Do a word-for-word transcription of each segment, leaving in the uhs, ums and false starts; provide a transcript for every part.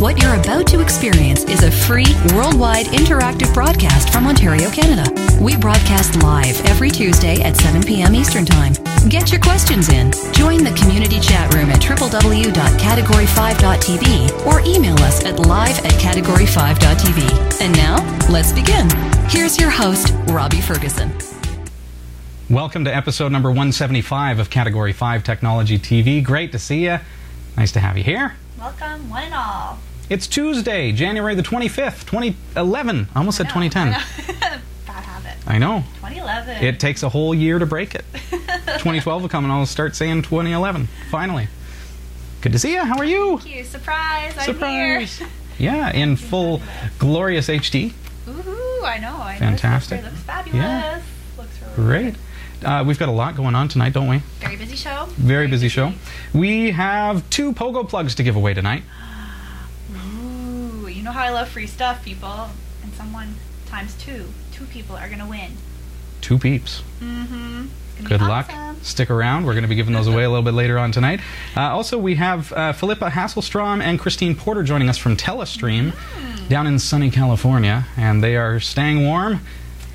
What you're about to experience is a free, worldwide, interactive broadcast from Ontario, Canada. We broadcast live every Tuesday at seven p m Eastern Time. Get your questions in. Join the community chat room at w w w dot category five dot t v or email us at live at category five dot t v. And now, let's begin. Here's your host, Robbie Ferguson. Welcome to episode number one seventy-five of Category five Technology T V. Great to see you. Nice to have you here. Welcome, one and all. It's Tuesday, January the twenty-fifth, twenty eleven. I almost I know, said twenty ten. I know. Bad habit. I know. twenty eleven. It takes a whole year to break it. twenty twelve will come and I'll start saying twenty eleven, finally. Good to see you. How are you? Thank you. Surprise, Surprise. I'm here. Yeah, in full glorious H D. Ooh, I know. I Fantastic. Know this looks fabulous. Yeah. Looks really Great. Good. Uh, we've got a lot going on tonight, don't we? Very busy show. Very, Very busy, busy show. We have two Pogo Plugs to give away tonight. Ooh, you know how I love free stuff, people. And someone times two, two people are going to win. Two peeps. Mm-hmm. Good luck. Awesome. Stick around. We're going to be giving those away a little bit later on tonight. Uh, also, we have uh, Filippa Hasselstrom and Christine Porter joining us from Telestream mm. down in sunny California. And they are staying warm.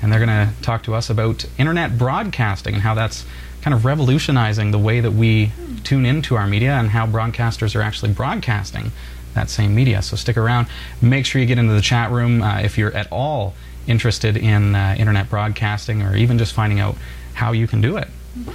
And they're going to talk to us about internet broadcasting and how that's kind of revolutionizing the way that we mm. tune into our media and how broadcasters are actually broadcasting that same media. So stick around. Make sure you get into the chat room uh, if you're at all interested in uh, internet broadcasting or even just finding out how you can do it. Mm-hmm.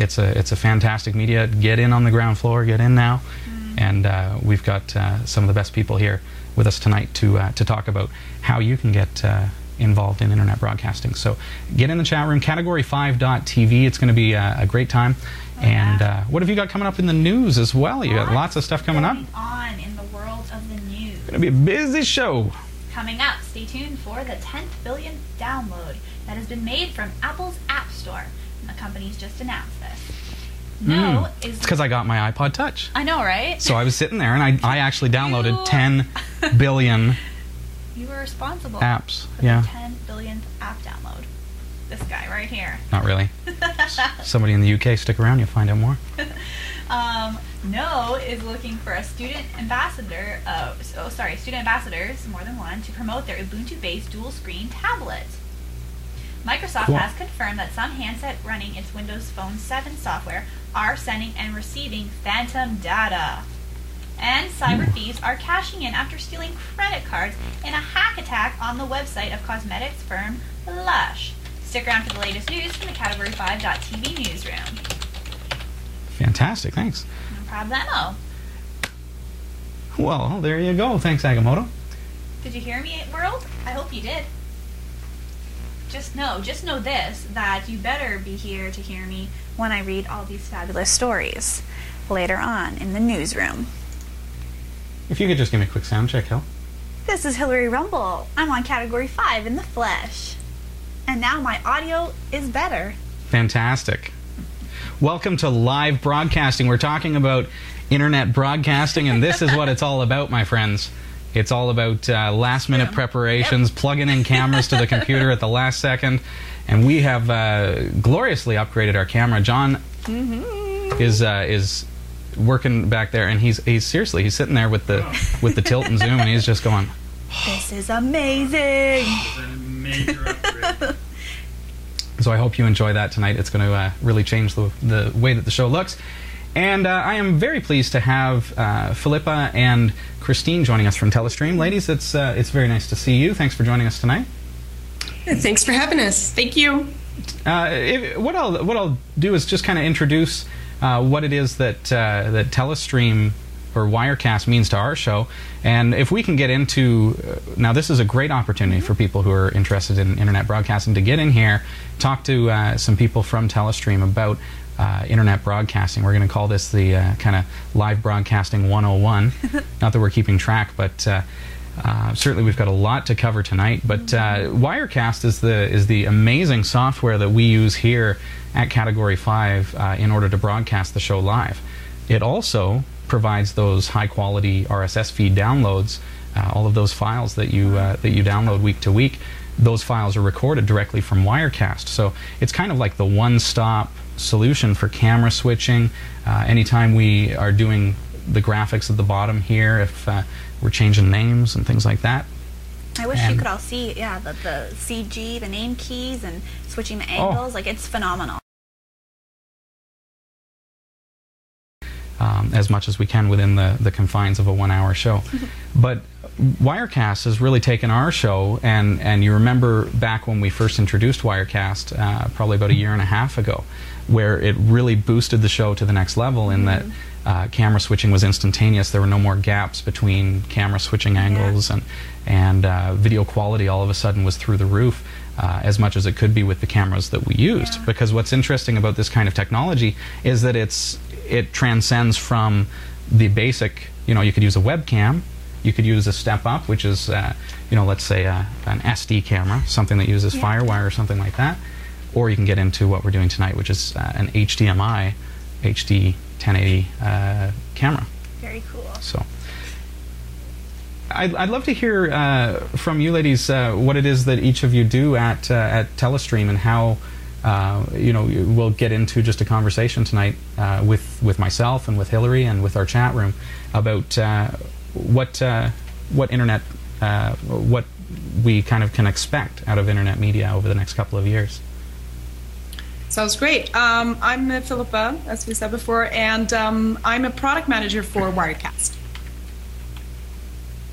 It's a it's a fantastic media. Get in on the ground floor. Get in now. Mm. And uh, we've got uh, some of the best people here with us tonight to, uh, to talk about how you can get uh, involved in internet broadcasting. So get in the chat room, category five dot t v. It's going to be uh, a great time. Oh, and yeah. uh, what have you got coming up in the news as well? You got lots of stuff coming going up. on in the world of the news. It's going to be a busy show. Coming up, stay tuned for the tenth billionth download that has been made from Apple's App Store. And the company's just announced this. No, mm. is it's because I got my iPod Touch. I know, right? So I was sitting there and I, I actually downloaded you... ten billion You were responsible apps, for yeah. the ten billionth app download. This guy right here. Not really. Somebody in the U K, stick around, you'll find out more. um, Kno is looking for a student ambassador. Uh, oh, sorry, student ambassadors, more than one, to promote their Ubuntu-based dual-screen tablet. Microsoft cool. has confirmed that some handset running its Windows Phone seven software are sending and receiving phantom data. And cyber thieves are cashing in after stealing credit cards in a hack attack on the website of cosmetics firm Lush. Stick around for the latest news from the category five dot t v newsroom. Fantastic, thanks. No problemo. Well, there you go. Thanks, Agamotto. Did you hear me, world? I hope you did. Just know, just know this, that you better be here to hear me when I read all these fabulous stories later on in the newsroom. If you could just give me a quick sound check, Hill. This is Hillary Rumball. I'm on Category five in the flesh. And now my audio is better. Fantastic. Welcome to live broadcasting. We're talking about internet broadcasting, and this is what it's all about, my friends. It's all about uh, last-minute preparations, yep. plugging in cameras to the computer at the last second. And we have uh, gloriously upgraded our camera. John mm-hmm. is uh, is... working back there, and he's he's seriously he's sitting there with the with the tilt and zoom, and he's just going, "This is amazing." So I hope you enjoy that tonight. It's going to uh, really change the the way that the show looks. And uh, I am very pleased to have uh, Filippa and Christine joining us from Telestream. Ladies, it's uh, it's very nice to see you. Thanks for joining us tonight. Thanks for having us. Thank you. Uh, if, what I'll what I'll do is just kind of introduce. Uh, what it is that uh, that Telestream or Wirecast means to our show, and if we can get into uh, now, this is a great opportunity for people who are interested in internet broadcasting to get in here, talk to uh, some people from Telestream about uh, internet broadcasting. We're going to call this the uh, kind of live broadcasting one oh one. Not that we're keeping track, but uh, uh, certainly we've got a lot to cover tonight. But uh, Wirecast is the is the amazing software that we use here at Category five uh, in order to broadcast the show live. It also provides those high-quality R S S feed downloads, uh, all of those files that you uh, that you download week to week. Those files are recorded directly from Wirecast. So it's kind of like the one-stop solution for camera switching. Uh, anytime we are doing the graphics at the bottom here if uh, we're changing names and things like that. I wish and you could all see, yeah, the, the C G, the name keys, and switching the angles. Oh. Like, it's phenomenal. Um, as much as we can within the, the confines of a one-hour show. But Wirecast has really taken our show, and, and you remember back when we first introduced Wirecast, uh, probably about a year and a half ago, where it really boosted the show to the next level in mm-hmm. that uh, camera switching was instantaneous. There were no more gaps between camera switching angles, yeah. and, and uh, video quality all of a sudden was through the roof. Uh, as much as it could be with the cameras that we used. Yeah. Because what's interesting about this kind of technology is that it's it transcends from the basic, you know, you could use a webcam, you could use a step-up, which is, uh, you know, let's say a, an S D camera, something that uses yeah. FireWire or something like that. Or you can get into what we're doing tonight, which is uh, an H D M I, H D ten eighty uh, camera. Very cool. So. I'd, I'd love to hear uh, from you ladies uh, what it is that each of you do at uh, at Telestream, and how uh, you know we'll get into just a conversation tonight uh, with with myself and with Hillary and with our chat room about uh, what uh, what internet uh, what we kind of can expect out of internet media over the next couple of years. Sounds great. Um, I'm Filippa, as we said before, and um, I'm a product manager for Wirecast.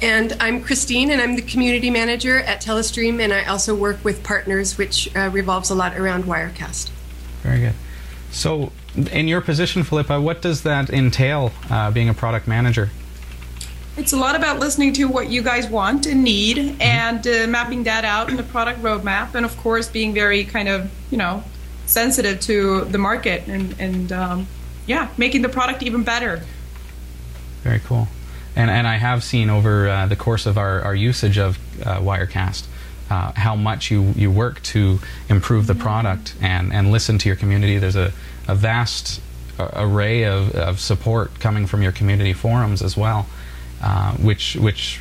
And I'm Christine, and I'm the community manager at Telestream, and I also work with partners, which uh, revolves a lot around Wirecast. Very good. So, in your position, Filippa, what does that entail, uh, being a product manager? It's a lot about listening to what you guys want and need, mm-hmm. and uh, mapping that out in the product roadmap, and of course, being very kind of, you know, sensitive to the market, and, and um, yeah, making the product even better. Very cool. And, and I have seen over uh, the course of our, our usage of uh, Wirecast uh, how much you, you work to improve the product and, and listen to your community. There's a, a vast array of, of support coming from your community forums as well, uh, which, which,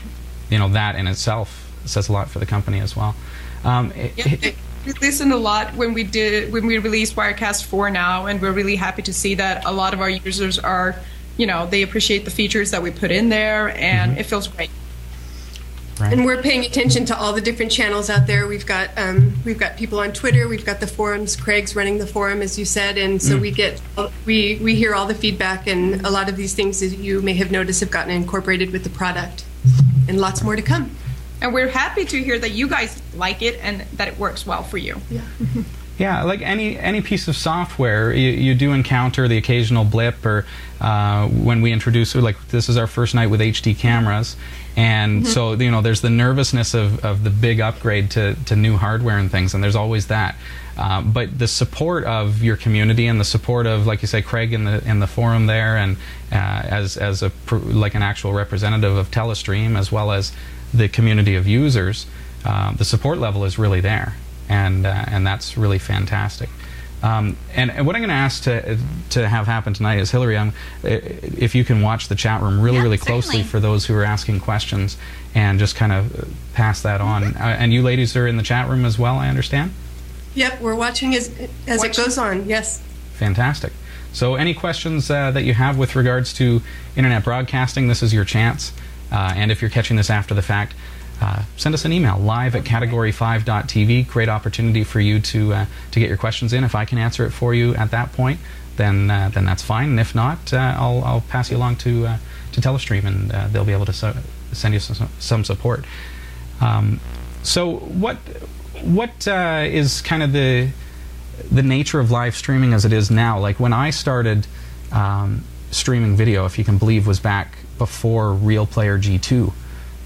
you know, that in itself says a lot for the company as well. Um, it, yeah, it, we listen a lot when we, did, when we released Wirecast four now, and we're really happy to see that a lot of our users are... You know, they appreciate the features that we put in there, and mm-hmm. it feels great. Right. And we're paying attention to all the different channels out there. We've got um, we've got people on Twitter. We've got the forums. Craig's running the forum, as you said, and so mm. we get we we hear all the feedback, and a lot of these things that you may have noticed have gotten incorporated with the product, and lots more to come. And we're happy to hear that you guys like it and that it works well for you. Yeah. Yeah, like any any piece of software, you, you do encounter the occasional blip, or uh, when we introduce, like this is our first night with H D cameras, and mm-hmm. so you know there's the nervousness of, of the big upgrade to, to new hardware and things, and there's always that. Uh, but the support of your community and the support of, like you say, Craig in the in the forum there, and uh, as as a like an actual representative of Telestream, as well as the community of users, uh, the support level is really there. And, uh, and that's really fantastic. Um, and, and what I'm going to ask to to have happen tonight is, Hillary, I'm, if you can watch the chat room really, yeah, really closely certainly. For those who are asking questions, and just kind of pass that on. Mm-hmm. uh, and you ladies are in the chat room as well, I understand? Yep, we're watching as, as watch. It goes on, yes. Fantastic. So any questions uh, that you have with regards to internet broadcasting, this is your chance. Uh, and if you're catching this after the fact, Uh, send us an email, live at category five dot T V. Great opportunity for you to uh, to get your questions in. If I can answer it for you at that point, then uh, then that's fine. And if not, uh, I'll I'll pass you along to uh, to Telestream, and uh, they'll be able to so send you some some support. Um, so what what uh, is kind of the the nature of live streaming as it is now? Like when I started um, streaming video, if you can believe, was back before Real Player G two.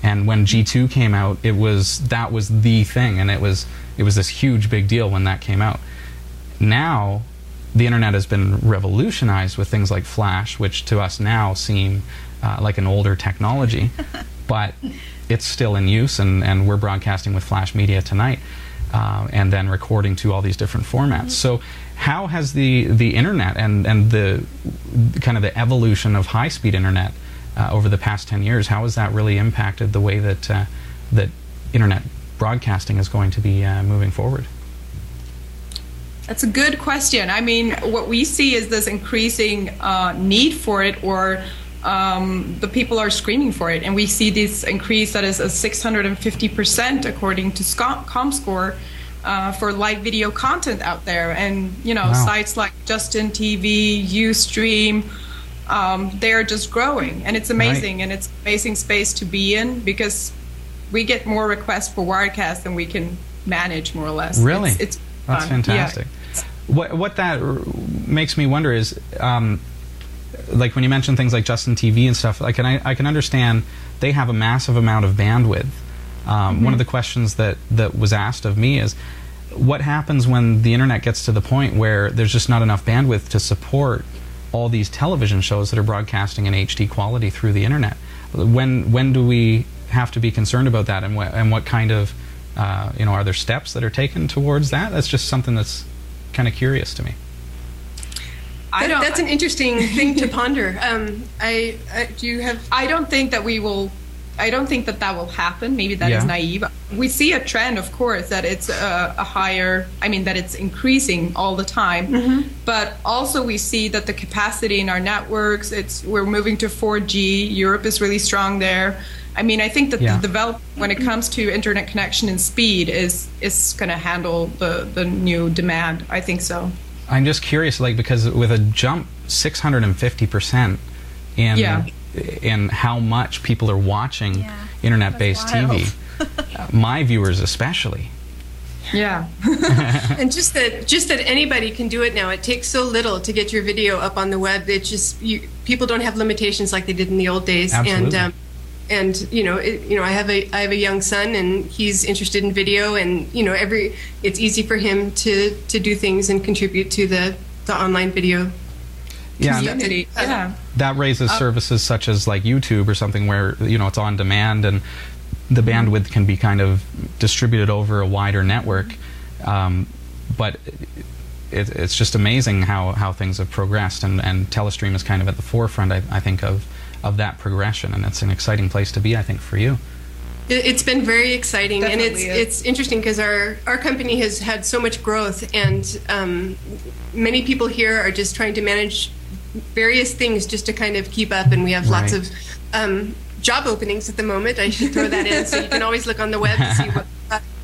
And when G two came out, it was that was the thing, and it was it was this huge big deal when that came out. Now, the internet has been revolutionized with things like Flash, which to us now seem uh, like an older technology, but it's still in use, and, and we're broadcasting with Flash Media tonight, uh, and then recording to all these different formats. So, how has the the internet and and the kind of the evolution of high-speed internet Uh, over the past ten years, how has that really impacted the way that uh, that internet broadcasting is going to be uh, moving forward? That's a good question. I mean, what we see is this increasing uh, need for it, or um, the people are screaming for it. And we see this increase that is a six hundred fifty percent according to Comscore uh, for live video content out there. And, you know, wow. sites like Justin T V, Ustream, um, they're just growing. And it's amazing. Right. And it's an amazing space to be in because we get more requests for Wirecast than we can manage, more or less. Really? It's, it's That's fun. Fantastic. Yeah. What, what that r makes me wonder is, um, like when you mention things like Justin T V and stuff, like, and I, I can understand they have a massive amount of bandwidth. Um, mm-hmm. One of the questions that, that was asked of me is, what happens when the internet gets to the point where there's just not enough bandwidth to support all these television shows that are broadcasting in H D quality through the internet? When, when do we have to be concerned about that, and, wh and what kind of, uh, you know, are there steps that are taken towards that? That's just something that's kind of curious to me. I don't, that's an interesting thing to ponder. Um, I, I do you have? I don't think that we will. I don't think that that will happen. Maybe that yeah. is naive. We see a trend, of course, that it's a, a higher. I mean, that it's increasing all the time. Mm-hmm. But also, we see that the capacity in our networks. It's we're moving to four G. Europe is really strong there. I mean, I think that yeah. the development when it comes to internet connection and speed is is going to handle the the new demand. I think so. I'm just curious, like, because with a jump six hundred fifty percent in yeah. in how much people are watching yeah. internet-based T V, my viewers especially. Yeah, and just that just that anybody can do it now. It takes so little to get your video up on the web. It just you, people don't have limitations like they did in the old days. Absolutely. And, um, And you know, it, you know, I have a I have a young son, and he's interested in video, and you know, every it's easy for him to to do things and contribute to the the online video yeah, community. That, yeah, that raises uh, services such as like YouTube or something where you know it's on demand, and the bandwidth can be kind of distributed over a wider network. Um, but it, it's just amazing how how things have progressed, and and Telestream is kind of at the forefront, I, I think of. of that progression, and it's an exciting place to be, I think, for you. It's been very exciting. Definitely and it's is. it's interesting because our our company has had so much growth, and um, many people here are just trying to manage various things just to kind of keep up, and we have right. lots of um, job openings at the moment. I should throw that in, so you can always look on the web to see what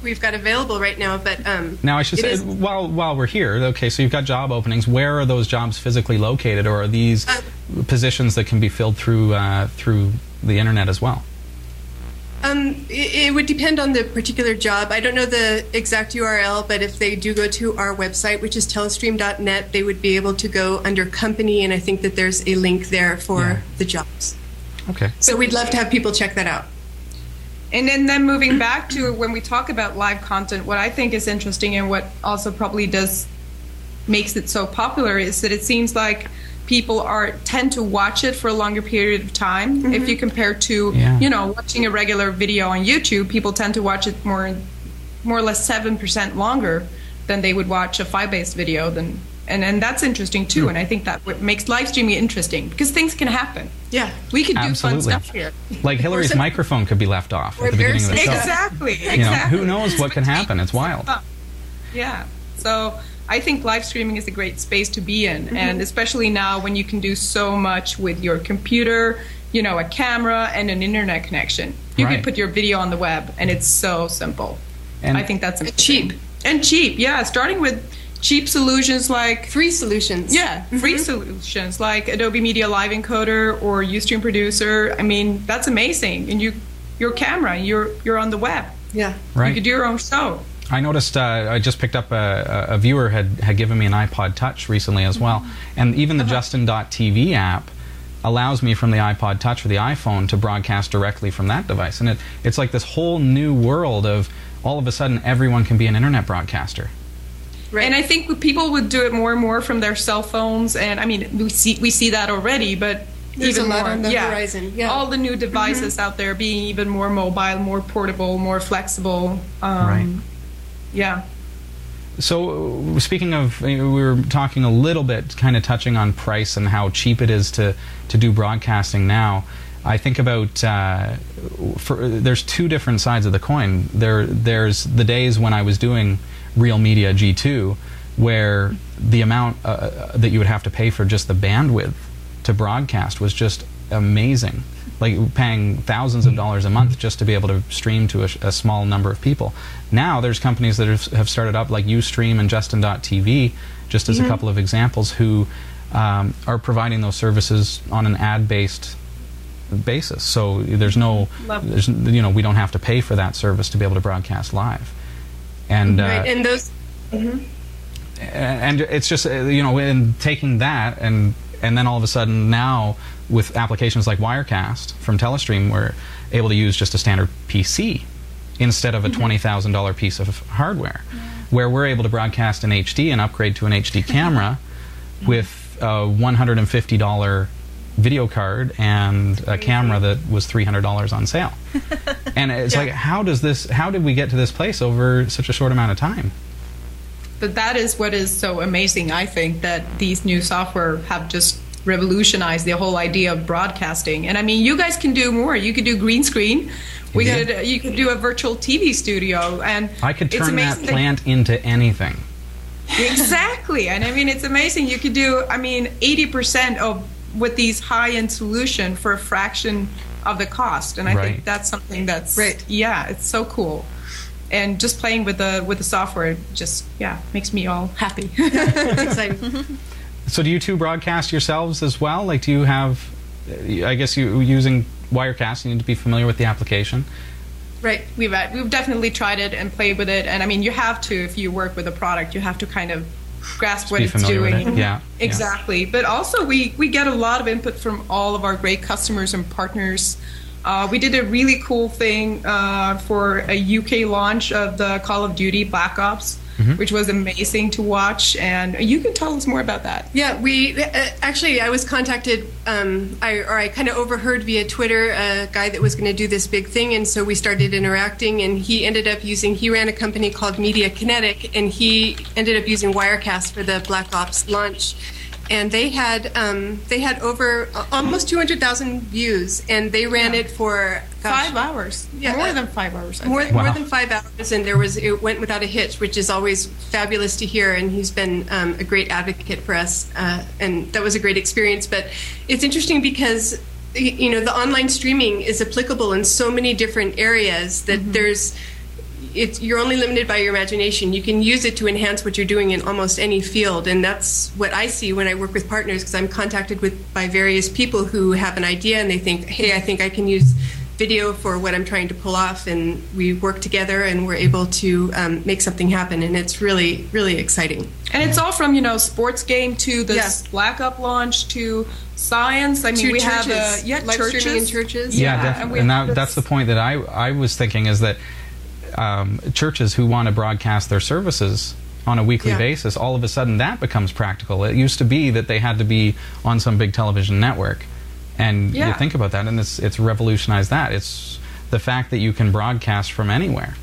we've got available right now. But um, now I should say, is, while while we're here, okay. So you've got job openings. Where are those jobs physically located, or are these Uh, positions that can be filled through uh, through the internet as well? Um, it, it would depend on the particular job. I don't know the exact U R L, but if they do go to our website, which is telestream dot net, they would be able to go under company, and I think that there's a link there for yeah. the jobs. Okay. So we'd love to have people check that out. And then, then moving back to when we talk about live content, what I think is interesting and what also probably does makes it so popular is that it seems like people are tend to watch it for a longer period of time. Mm-hmm. If you compare to, yeah. you know, watching a regular video on YouTube, people tend to watch it more, more or less seven percent longer than they would watch a file-based video. Then, and and that's interesting too. Mm. And I think that what makes live streaming interesting because things can happen. Yeah, we could do Absolutely. fun stuff here. Like Hillary's microphone could be left off at the beginning of the show. Exactly. Exactly. You know, who knows what can happen? It's wild. Yeah. So I think live streaming is a great space to be in, mm-hmm. and especially now when you can do so much with your computer, you know, a camera and an internet connection. You right. can put your video on the web, and it's so simple. And I think that's cheap and cheap. Yeah, starting with cheap solutions like free solutions. Yeah, mm-hmm. free solutions like Adobe Media Live Encoder or Ustream Producer. I mean, that's amazing. And you, your camera, you're you're on the web. Yeah, right. You could do your own show. I noticed uh, I just picked up a, a viewer had, had given me an iPod Touch recently as well. Mm-hmm. And even the uh-huh. Justin dot T V app allows me from the iPod Touch or the iPhone to broadcast directly from that device. And it, it's like this whole new world of all of a sudden everyone can be an internet broadcaster. Right. And I think people would do it more and more from their cell phones. And I mean, we see, we see that already, but There's even a lot more. on the yeah. horizon. Yeah. All the new devices mm-hmm. out there being even more mobile, more portable, more flexible. Um, right. Yeah. So speaking of, we were talking a little bit, kind of touching on price and how cheap it is to, to do broadcasting now. I think about, uh, for, there's two different sides of the coin. There, there's the days when I was doing Real Media G two, where the amount uh, that you would have to pay for just the bandwidth to broadcast was just amazing. Like paying thousands of dollars a month just to be able to stream to a, a small number of people. Now there's companies that have started up like Ustream and Justin dot T V, just as mm-hmm. a couple of examples, who um, are providing those services on an ad-based basis. So there's no, there's, you know, we don't have to pay for that service to be able to broadcast live. And right. uh, and those, mm-hmm. and it's just, you know, in taking that and and then all of a sudden now, with applications like Wirecast from Telestream, we're able to use just a standard P C instead of a twenty thousand dollar piece of hardware, yeah. where we're able to broadcast in H D and upgrade to an H D camera with a one hundred fifty dollar video card and a camera that was three hundred dollars on sale. And it's yeah. like, how does this, how did we get to this place over such a short amount of time? But that is what is so amazing, I think, that these new software have just revolutionized the whole idea of broadcasting. And I mean, you guys can do more. You could do green screen. We yeah. could, you could do a virtual T V studio. And I could turn that plant that into anything. Exactly. And I mean, it's amazing. You could do, I mean, eighty percent of with these high-end solution for a fraction of the cost. And I right. think that's something that's, right. yeah, it's so cool. And just playing with the with the software just yeah makes me all happy. It's exciting. So do you two broadcast yourselves as well? Like, do you have? I guess you using Wirecast, you need to be familiar with the application. Right, we've we've definitely tried it and played with it, and I mean, you have to, if you work with a product, you have to kind of grasp just what it's doing. It. Yeah, exactly. Yeah. But also, we we get a lot of input from all of our great customers and partners. Uh, we did a really cool thing uh, for a U K launch of the Call of Duty Black Ops, mm-hmm. which was amazing to watch. And you can tell us more about that. Yeah, we uh, actually I was contacted, um, I, or I kind of overheard via Twitter a guy that was going to do this big thing, and so we started interacting. And he ended up using he ran a company called Media Kinetic, and he ended up using Wirecast for the Black Ops launch. And they had um, they had over uh, almost two hundred thousand views, and they ran yeah. it for gosh, five hours. Yeah, more than five hours. I more think. Wow. More than five hours, and there was it went without a hitch, which is always fabulous to hear. And he's been um, a great advocate for us, uh, and that was a great experience. But it's interesting because you know the online streaming is applicable in so many different areas that mm-hmm. there's. It's, you're only limited by your imagination. You can use it to enhance what you're doing in almost any field, and that's what I see when I work with partners, because I'm contacted with by various people who have an idea and they think, hey, I think I can use video for what I'm trying to pull off, and we work together and we're able to um, make something happen, and it's really, really exciting. And it's all from, you know, sports game to the yes. Black Up launch to science. I mean, to we churches. have a, yeah, live churches. streaming in churches. Yeah, yeah definitely. And, and that, that's the point that I, I was thinking is that Um, churches who want to broadcast their services on a weekly yeah. basis, all of a sudden that becomes practical. It used to be that they had to be on some big television network, and yeah. you think about that, and it's it's revolutionized that. It's the fact that you can broadcast from anywhere.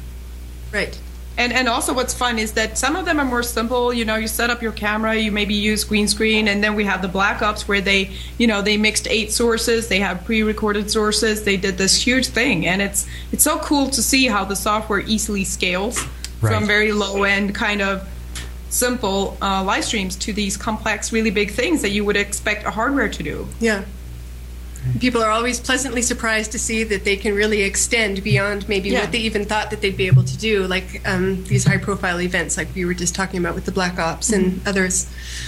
Right. And and also what's fun is that some of them are more simple. You know, you set up your camera, you maybe use green screen, and then we have the Black Ops where they, you know, they mixed eight sources, they have pre-recorded sources, they did this huge thing. And it's it's so cool to see how the software easily scales right. from very low-end kind of simple uh, live streams to these complex, really big things that you would expect a hardware to do. Yeah. People are always pleasantly surprised to see that they can really extend beyond maybe yeah. what they even thought that they'd be able to do, like um, these high-profile events like we were just talking about with the Black Ops mm-hmm. and others.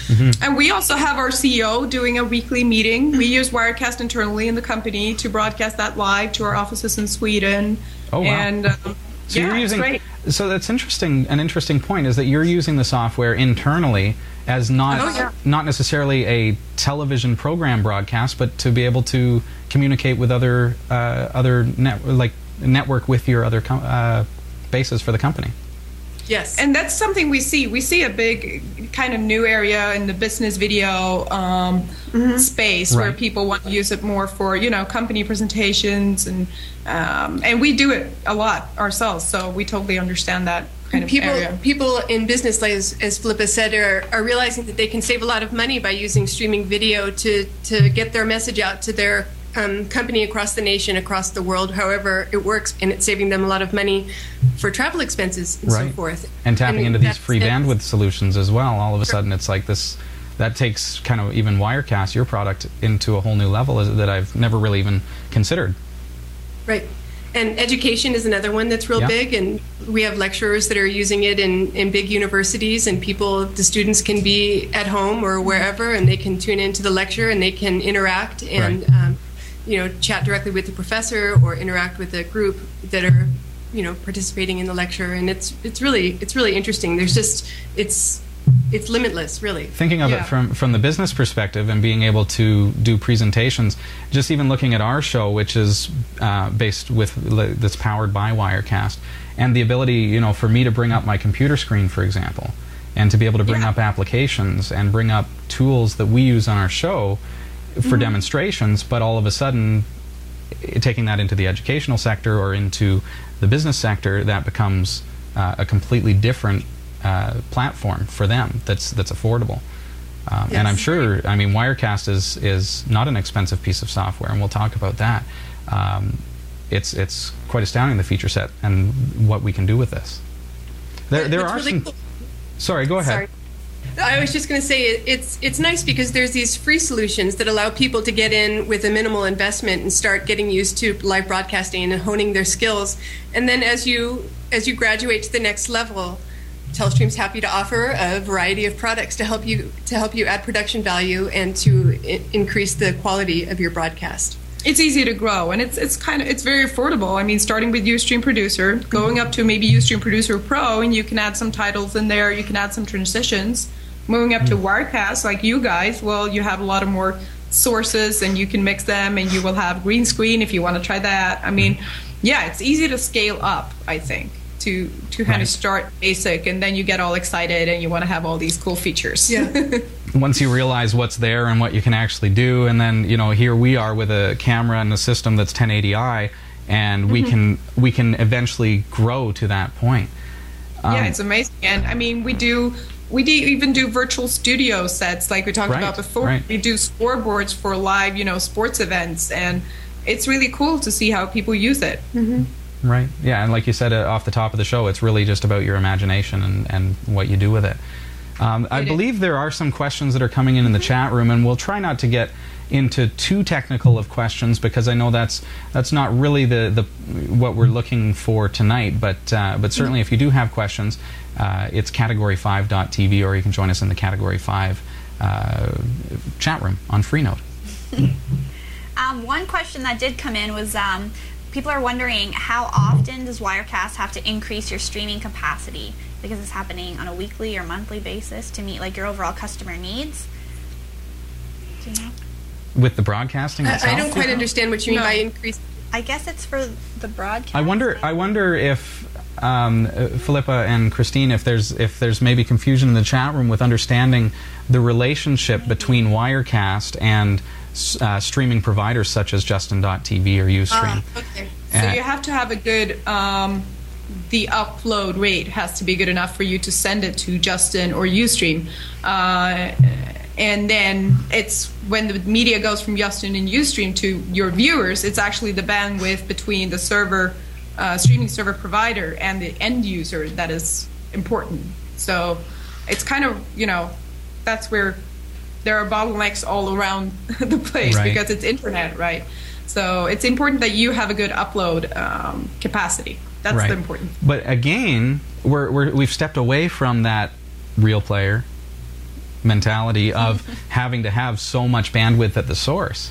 Mm-hmm. And we also have our C E O doing a weekly meeting. We use Wirecast internally in the company to broadcast that live to our offices in Sweden. Oh, wow. And, um, so yeah, you're using, it's great. So that's interesting. An interesting point is that you're using the software internally as not oh, yeah. not necessarily a television program broadcast, but to be able to communicate with other uh, other net, like network with your other com uh, bases for the company. Yes, and that's something we see. We see a big kind of new area in the business video um, mm-hmm. space right. where people want to use it more for you know company presentations and um, and we do it a lot ourselves, so we totally understand that. Kind of people, area. people in business, as, as Filippa said, are, are realizing that they can save a lot of money by using streaming video to, to get their message out to their um, company across the nation, across the world, however it works, and it's saving them a lot of money for travel expenses and right. so forth. And tapping and into these free bandwidth solutions as well. All of a sudden, it's like this that takes kind of even Wirecast, your product, into a whole new level that I've never really even considered. Right. And education is another one that's real yeah. big, and we have lecturers that are using it in, in big universities, and people, the students can be at home or wherever, and they can tune into the lecture, and they can interact and right. um, you know, chat directly with the professor or interact with a group that are, you know, participating in the lecture. And it's it's really it's really interesting. There's just it's it's limitless, really. Thinking of yeah. it from from the business perspective and being able to do presentations, just even looking at our show, which is uh, based with that's powered by Wirecast, and the ability, you know, for me to bring up my computer screen, for example, and to be able to bring yeah. up applications and bring up tools that we use on our show for mm-hmm. demonstrations, but all of a sudden taking that into the educational sector or into the business sector, that becomes uh, a completely different uh, platform for them that's that's affordable. Um, yes. And I'm sure, I mean, Wirecast is is not an expensive piece of software, and we'll talk about that. Um, it's it's quite astounding, the feature set and what we can do with this. There, there are really some... Cool. Sorry, go ahead. Sorry. I was just going to say it's it's nice because there's these free solutions that allow people to get in with a minimal investment and start getting used to live broadcasting and honing their skills. And then as you as you graduate to the next level, Telestream's happy to offer a variety of products to help you to help you add production value and to i- increase the quality of your broadcast. It's easy to grow, and it's it's kind of it's very affordable. I mean, starting with Ustream Producer, going up to maybe Ustream Producer Pro, and you can add some titles in there. You can add some transitions. Moving up to Wirecast, like you guys, well, you have a lot of more sources, and you can mix them, and you will have green screen if you want to try that. I mean, yeah, it's easy to scale up, I think, to to kind right. of start basic, and then you get all excited, and you want to have all these cool features. Yeah. Once you realize what's there and what you can actually do, and then, you know, here we are with a camera and a system that's ten eighty i, and mm-hmm. we can we can eventually grow to that point. Um, yeah, it's amazing. And, I mean, we do... We do even do virtual studio sets, like we talked right, about before. Right. We do scoreboards for live, you know, sports events, and it's really cool to see how people use it. Mm-hmm. Right. Yeah, and like you said uh, off the top of the show, it's really just about your imagination and, and what you do with it. Um, I it believe is. There are some questions that are coming in in the chat room, and we'll try not to get into too technical of questions, because I know that's that's not really the, the what we're looking for tonight. But uh, but certainly, if you do have questions, uh, it's category five dot t v, or you can join us in the Category five uh, chat room on Freenode. um, one question that did come in was um, people are wondering, how often does Wirecast have to increase your streaming capacity, because it's happening on a weekly or monthly basis to meet like your overall customer needs? Do you know? With the broadcasting itself? I don't quite understand what you mean no. by increased. I guess it's for the broadcast. I wonder. I wonder if um, Filippa and Christine, if there's if there's maybe confusion in the chat room with understanding the relationship maybe. between Wirecast and uh, streaming providers such as Justin dot t v or Ustream. Uh, okay. So uh, you have to have a good. Um, the upload rate has to be good enough for you to send it to Justin or Ustream. Uh, And then it's when the media goes from Justin and Ustream to your viewers, it's actually the bandwidth between the server, uh, streaming server provider and the end user that is important. So it's kind of, you know, that's where there are bottlenecks all around the place right. because it's internet, right? So it's important that you have a good upload um, capacity. That's right. the important thing. But again, we're, we're, we've stepped away from that Real Player mentality of having to have so much bandwidth at the source,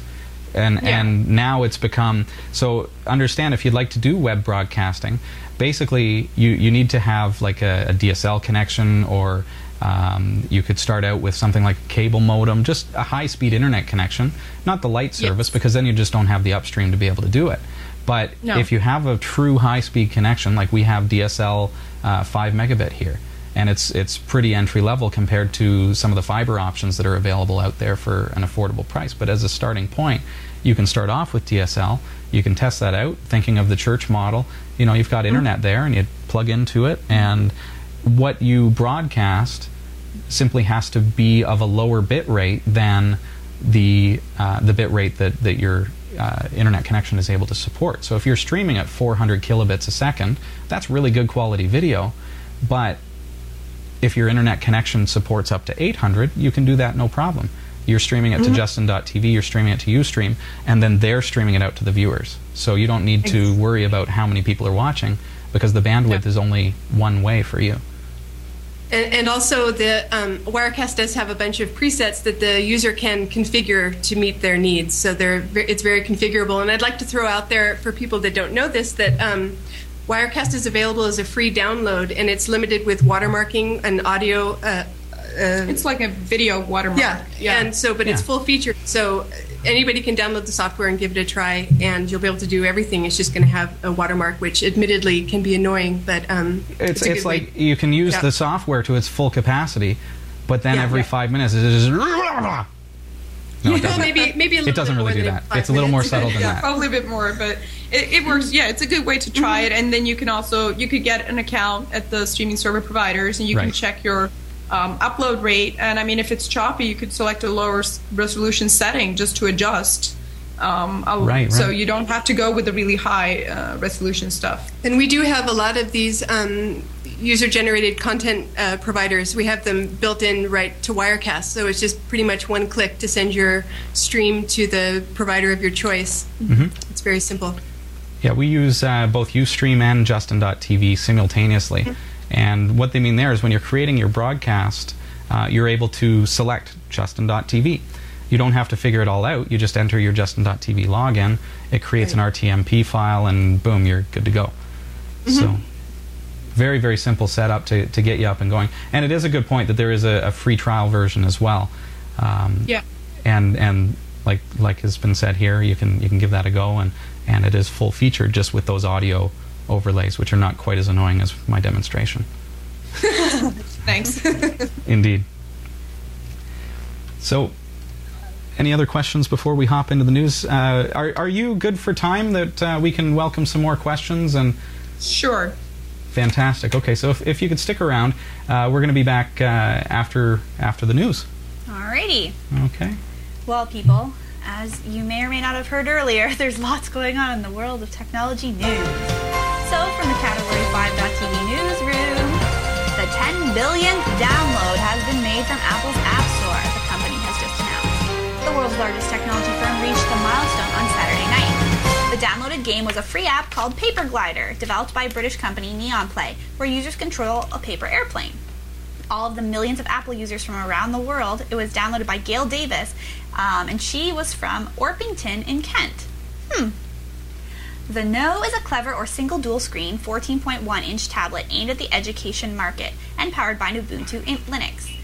and yeah. and now it's become so. Understand, if you'd like to do web broadcasting, basically you you need to have like a, a D S L connection, or um, you could start out with something like a cable modem, just a high speed internet connection, not the light service, yes. because then you just don't have the upstream to be able to do it. But no. if you have a true high speed connection, like we have D S L uh, five megabit here. And it's it's pretty entry level compared to some of the fiber options that are available out there for an affordable price. But as a starting point, you can start off with D S L. You can test that out. Thinking of the church model, you know, you've got internet there, and you plug into it, and what you broadcast simply has to be of a lower bit rate than the uh, the bit rate that that your uh, internet connection is able to support. So if you're streaming at four hundred kilobits a second, that's really good quality video, but If your internet connection supports up to eight hundred, you can do that no problem. You're streaming it mm-hmm. to Justin dot T V, you're streaming it to Ustream, and then they're streaming it out to the viewers. So you don't need to worry about how many people are watching, because the bandwidth yeah. is only one way for you. And, and also, the um, Wirecast does have a bunch of presets that the user can configure to meet their needs. So they're, it's very configurable. And I'd like to throw out there, for people that don't know this, that um, Wirecast is available as a free download, and it's limited with watermarking and audio. Uh, uh, it's like a video watermark. Yeah, yeah. And so, but yeah. it's full featured. So anybody can download the software and give it a try, and you'll be able to do everything. It's just going to have a watermark, which admittedly can be annoying, but um, it's, it's, it's like way. you can use yeah. the software to its full capacity, but then yeah, every yeah. five minutes it is just. No, it doesn't. maybe, maybe a little it doesn't bit really do that. It's a little more subtle than yeah, that. Probably a bit more, but it, it works. Yeah, it's a good way to try it, and then you can also you could get an account at the streaming server providers, and you right. can check your um, upload rate. And I mean, if it's choppy, you could select a lower resolution setting just to adjust. Um, right, so right. you don't have to go with the really high uh, resolution stuff. And we do have a lot of these um, user-generated content uh, providers. We have them built in right to Wirecast, so it's just pretty much one click to send your stream to the provider of your choice. Mm-hmm. It's very simple. Yeah, we use uh, both Ustream and Justin dot T V simultaneously. Mm-hmm. And what they mean there is when you're creating your broadcast, uh, you're able to select Justin dot T V. You don't have to figure it all out. You just enter your Justin dot T V login. It creates an R T M P file, and boom, you're good to go. Mm-hmm. So very, very simple setup to, to get you up and going. And it is a good point that there is a, a free trial version as well. Um, yeah. And and like like has been said here, you can you can give that a go, and, and it is full featured just with those audio overlays, which are not quite as annoying as my demonstration. Thanks. Indeed. So, any other questions before we hop into the news? Uh, are, are you good for time that uh, we can welcome some more questions? And Sure. Fantastic. Okay, so if, if you could stick around, uh, we're going to be back uh, after, after the news. Alrighty. Okay. Well, people, as you may or may not have heard earlier, there's lots going on in the world of technology news. So from the Category five dot T V newsroom, the ten billionth download has been made from Apple's App Store. The world's largest technology firm reached the milestone on Saturday night. The downloaded game was a free app called Paper Glider, developed by British company Neon Play, where users control a paper airplane. All of the millions of Apple users from around the world, it was downloaded by Gail Davis, um, and she was from Orpington in Kent. Hmm. The Kno is a clever or single dual-screen fourteen point one inch tablet aimed at the education market and powered by Ubuntu in Linux.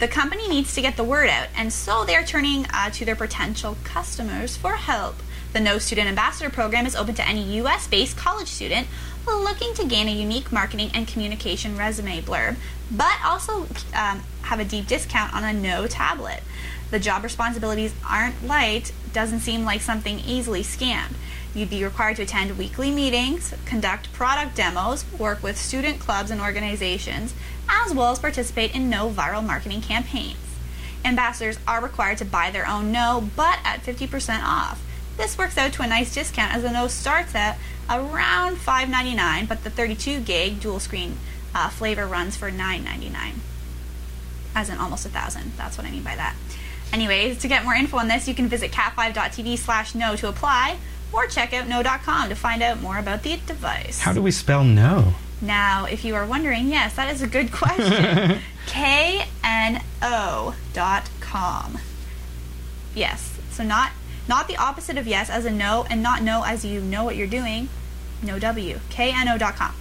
The company needs to get the word out, and so they are turning uh, to their potential customers for help. The Kno Student Ambassador Program is open to any U S based college student looking to gain a unique marketing and communication resume blurb, but also um, have a deep discount on a Kno tablet. The job responsibilities aren't light, doesn't seem like something easily scammed. You'd be required to attend weekly meetings, conduct product demos, work with student clubs and organizations, as well as participate in Kno viral marketing campaigns. Ambassadors are required to buy their own Kno, but at fifty percent off. This works out to a nice discount, as the Kno starts at around five ninety-nine, but the thirty-two gig dual screen uh, flavor runs for nine ninety-nine, as in almost a thousand. That's what I mean by that. Anyways, to get more info on this, you can visit cat five dot T V slash Kno to apply, or check out Kno dot com to find out more about the device. How do we spell Kno? Now, if you are wondering, yes, that is a good question. K N O dot com. Yes, so not not the opposite of yes as a Kno, and not Kno as you know what you're doing. No W. K N O dot com.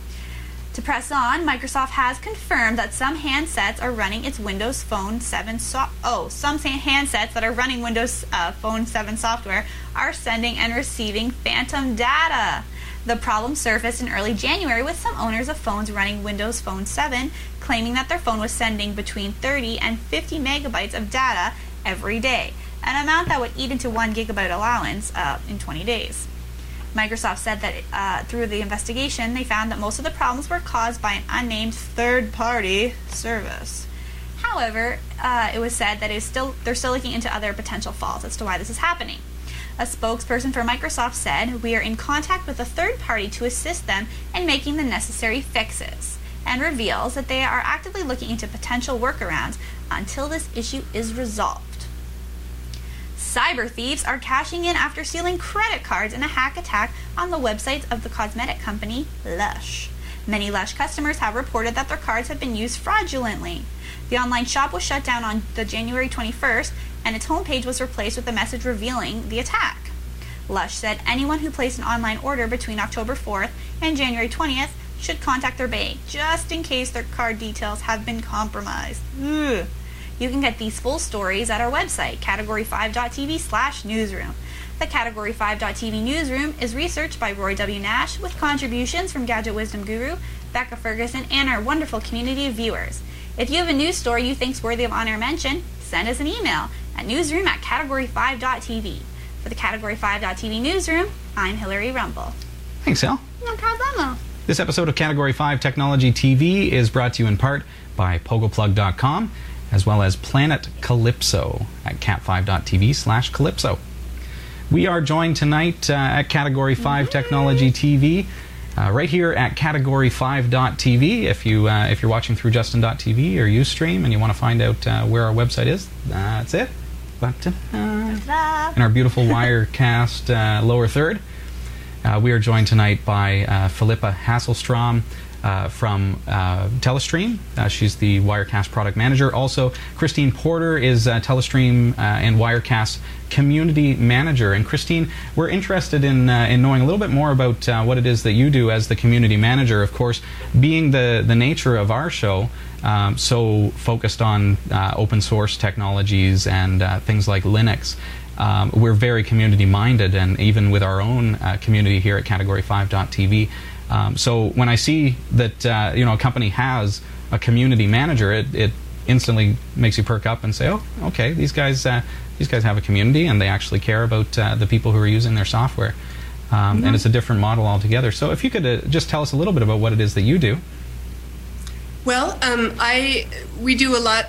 To press on, Microsoft has confirmed that some handsets are running its Windows Phone seven so oh, some handsets that are running Windows uh, Phone seven software are sending and receiving phantom data. The problem surfaced in early January with some owners of phones running Windows Phone seven claiming that their phone was sending between thirty and fifty megabytes of data every day, an amount that would eat into one gigabyte allowance uh, in twenty days. Microsoft said that uh, through the investigation, they found that most of the problems were caused by an unnamed third-party service. However, uh, it was said that it is still, they're still looking into other potential faults as to why this is happening. A spokesperson for Microsoft said, "We are in contact with a third party to assist them in making the necessary fixes. and reveals that they are actively looking into potential workarounds until this issue is resolved. Cyber thieves are cashing in after stealing credit cards in a hack attack on the websites of the cosmetic company Lush. Many Lush customers have reported that their cards have been used fraudulently. The online shop was shut down on the January twenty-first, and its homepage was replaced with a message revealing the attack. Lush said anyone who placed an online order between October fourth and January twentieth should contact their bank just in case their card details have been compromised. Ugh. You can get these full stories at our website, category five dot t v slash newsroom. The Category five dot t v newsroom is researched by Roy W. Nash with contributions from Gadget Wisdom Guru, Becca Ferguson, and our wonderful community of viewers. If you have a news story you think's worthy of on-air mention, send us an email at newsroom at category five dot t v. For the Category five dot t v newsroom, I'm Hillary Rumball. Thanks, Hal. No problemo. This episode of Category five Technology T V is brought to you in part by pogo plug dot com, as well as Planet Calypso at cat five dot t v slash calypso. We are joined tonight uh, at Category five Technology T V, uh, right here at Category five dot t v. If, you, uh, if you're watching through Justin dot t v or Ustream and you want to find out uh, where our website is, that's it. In our beautiful Wirecast uh, lower third, uh, we are joined tonight by uh, Filippa Hasselstrom uh, from uh, Telestream. Uh, she's the Wirecast product manager. Also, Christine Porter is uh, Telestream uh, and Wirecast community manager. And Christine, we're interested in uh, in knowing a little bit more about uh, what it is that you do as the community manager. Of course, being the the nature of our show, um, so focused on uh, open source technologies and uh, things like Linux, um, we're very community minded, and even with our own uh, community here at Category five dot t v. Um, so when I see that uh, you know, a company has a community manager, it it instantly makes you perk up and say, oh, okay, these guys. Uh, These guys have a community, and they actually care about uh, the people who are using their software. Um, yeah. And it's a different model altogether. So if you could uh, just tell us a little bit about what it is that you do. Well, um, I we do a lot.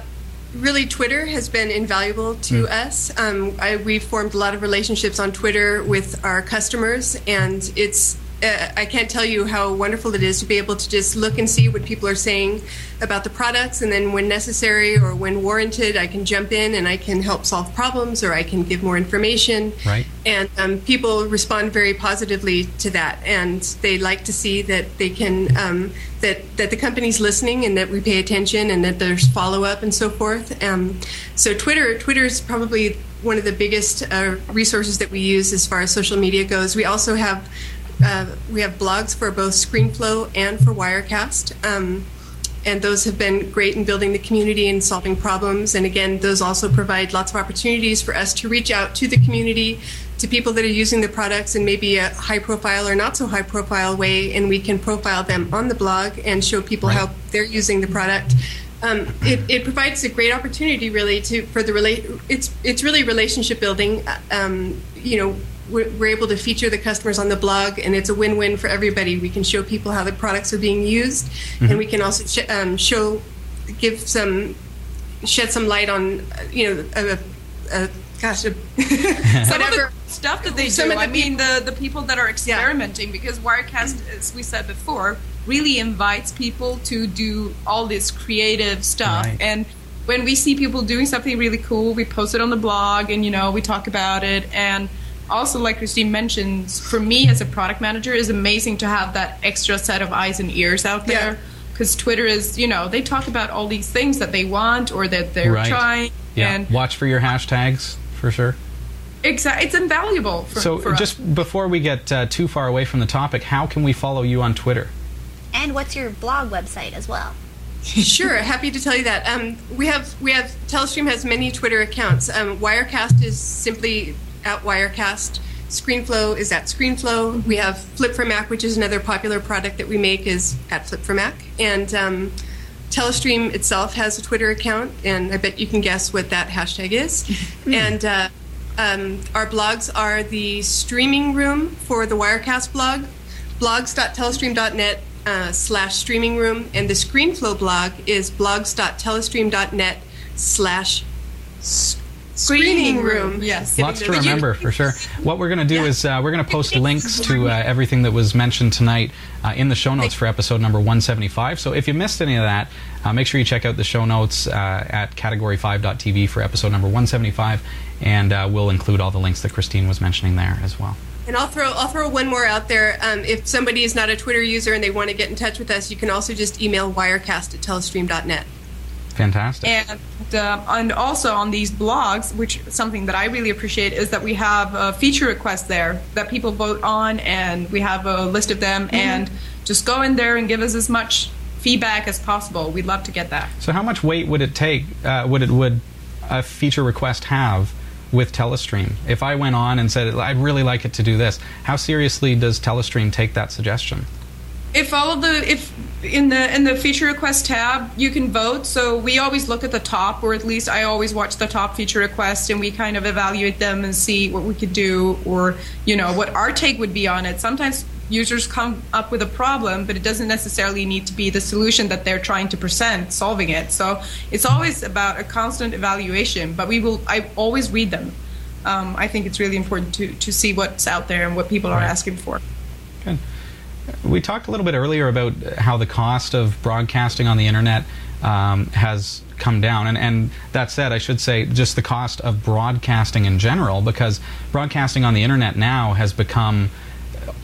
Really, Twitter has been invaluable to mm. us. Um, I, we've formed a lot of relationships on Twitter with our customers, and it's uh, I can't tell you how wonderful it is to be able to just look and see what people are saying about the products, and then when necessary or when warranted, I can jump in and I can help solve problems, or I can give more information. Right. And um, people respond very positively to that, and they like to see that they can um, that that the company's listening, and that we pay attention, and that there's follow up and so forth. Um, so Twitter, Twitter is probably one of the biggest uh, resources that we use as far as social media goes. We also have uh, we have blogs for both ScreenFlow and for Wirecast. Um, And those have been great in building the community and solving problems. And again, those also provide lots of opportunities for us to reach out to the community, to people that are using the products in maybe a high profile or not so high profile way. And we can profile them on the blog and show people right. how they're using the product. Um, it, it provides a great opportunity, really, to for the relate. It's it's really relationship building. Um, you know, we're, we're able to feature the customers on the blog, and it's a win-win for everybody. We can show people how the products are being used, mm-hmm. and we can also sh um, show, give some, shed some light on, you know, a, a, gosh, a some of the stuff that they some do. I the mean, the the people that are experimenting, yeah. because Wirecast, mm-hmm. as we said before, really invites people to do all this creative stuff. Right. And when we see people doing something really cool, we post it on the blog, and you know, we talk about it. And also, like Christine mentions, for me as a product manager, it's amazing to have that extra set of eyes and ears out there, because yeah. Twitter is, you know, they talk about all these things that they want or that they're right. trying. Yeah. And watch for your hashtags, for sure. Exactly. It's invaluable for, so for us. So just before we get uh, too far away from the topic, how can we follow you on Twitter? And what's your blog website as well? Sure, happy to tell you that. Um, we have we have Telestream has many Twitter accounts. Um, Wirecast is simply at Wirecast. ScreenFlow is at ScreenFlow. We have Flip for Mac, which is another popular product that we make, is at Flip for Mac. And um, Telestream itself has a Twitter account, and I bet you can guess what that hashtag is. Mm. And uh, um, our blogs are the streaming room for the Wirecast blog, blogs dot telestream dot net. Uh, slash streaming room, and the ScreenFlow blog is blogs dot telestream dot net slash Screening room. Yes. Lots to remember, for sure. What we're going to do yeah. is uh, we're going to post links to uh, everything that was mentioned tonight uh, in the show notes for episode number one seventy-five. So if you missed any of that, uh, make sure you check out the show notes uh, at category five dot t v for episode number one seventy-five, and uh, we'll include all the links that Christine was mentioning there as well. And I'll throw, I'll throw one more out there. Um, if somebody is not a Twitter user and they want to get in touch with us, you can also just email wirecast at telestream dot net. Fantastic. And, uh, and also on these blogs, which is something that I really appreciate, is that we have a feature request there that people vote on, and we have a list of them. Mm-hmm. And just go in there and give us as much feedback as possible. We'd love to get that. So how much weight would it take, uh, would, it, would a feature request have with Telestream? If I went on and said, I'd really like it to do this, how seriously does Telestream take that suggestion? If all of the, if in the in the feature request tab, you can vote. So we always look at the top, or at least I always watch the top feature requests, and we kind of evaluate them and see what we could do, or you know what our take would be on it. Sometimes users come up with a problem, but it doesn't necessarily need to be the solution that they're trying to present solving it. So it's always about a constant evaluation. But we will, I always read them. Um, I think it's really important to to see what's out there and what people are asking for. Good. We talked a little bit earlier about how the cost of broadcasting on the internet um, has come down, and, and that said, I should say just the cost of broadcasting in general, because broadcasting on the internet now has become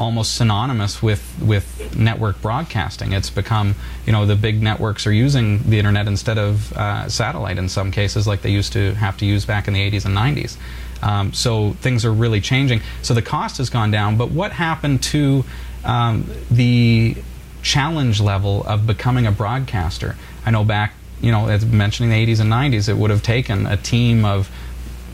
almost synonymous with with network broadcasting. It's become, you know, the big networks are using the internet instead of uh, satellite in some cases, like they used to have to use back in the eighties and nineties. Um, so things are really changing. So the cost has gone down, but what happened to Um, the challenge level of becoming a broadcaster? I know back, you know, as mentioning the eighties and nineties, it would have taken a team of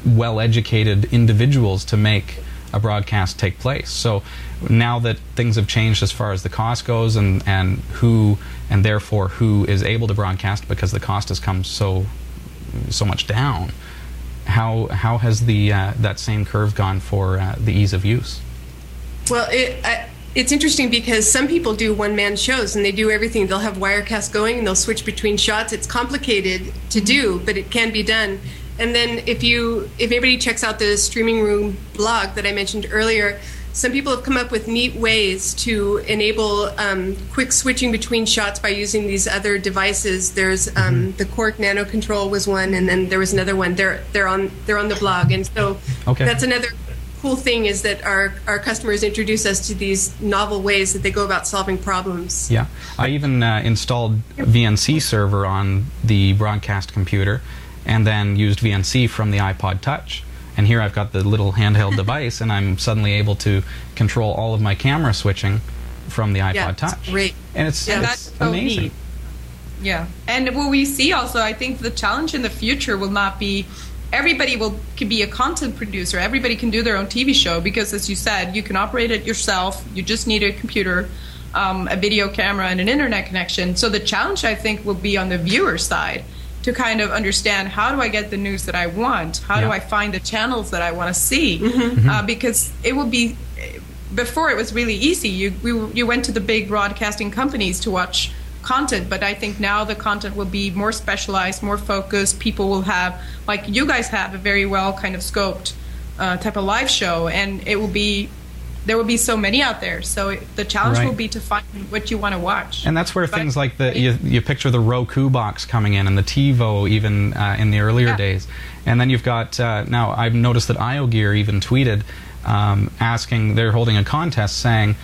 well-educated individuals to make a broadcast take place. So now that things have changed as far as the cost goes, and, and who, and therefore who is able to broadcast because the cost has come so so much down, how how has the uh, that same curve gone for uh, the ease of use? Well, it. I It's interesting because some people do one-man shows and they do everything. They'll have Wirecast going and they'll switch between shots. It's complicated to do, but it can be done. And then if you, if anybody checks out the Streaming Room blog that I mentioned earlier, some people have come up with neat ways to enable um, quick switching between shots by using these other devices. There's um, the Cork Nano Control was one, and then there was another one. They're they're on they're on the blog, and so okay. That's another cool thing, is that our, our customers introduce us to these novel ways that they go about solving problems. Yeah. I even uh, installed V N C server on the broadcast computer and then used V N C from the iPod Touch. And here I've got the little handheld device, and I'm suddenly able to control all of my camera switching from the iPod yeah, Touch. That's great. And it's, yeah, it's that's amazing. So yeah. And what we see also, I think the challenge in the future will not be everybody will can be a content producer. Everybody can do their own T V show because, as you said, you can operate it yourself. You just need a computer, um, a video camera, and an internet connection. So the challenge, I think, will be on the viewer side to kind of understand, how do I get the news that I want? How yeah. do I find the channels that I want to see? Mm-hmm. Mm-hmm. Uh, because it will be, before it was really easy. You we, you went to the big broadcasting companies to watch content, but I think now the content will be more specialized, more focused. People will have, like you guys have, a very well kind of scoped uh, type of live show, and it will be, there will be so many out there. So it, the challenge right. will be to find what you want to watch. And that's where but things like the you, you picture the Roku box coming in, and the TiVo even uh, in the earlier yeah. days. And then you've got, uh, now I've noticed that IoGear even tweeted um, asking, they're holding a contest saying,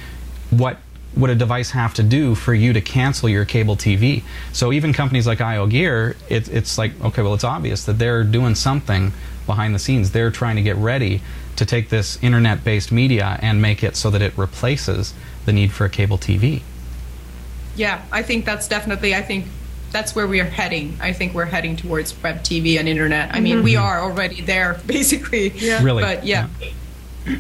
what would a device have to do for you to cancel your cable T V? So even companies like IoGear, it, it's like, okay, well, it's obvious that they're doing something behind the scenes. They're trying to get ready to take this internet-based media and make it so that it replaces the need for a cable T V. Yeah, I think that's definitely, I think that's where we are heading. I think we're heading towards web T V and internet. I mean, mm-hmm. we are already there, basically. Yeah. Really? But yeah, yeah.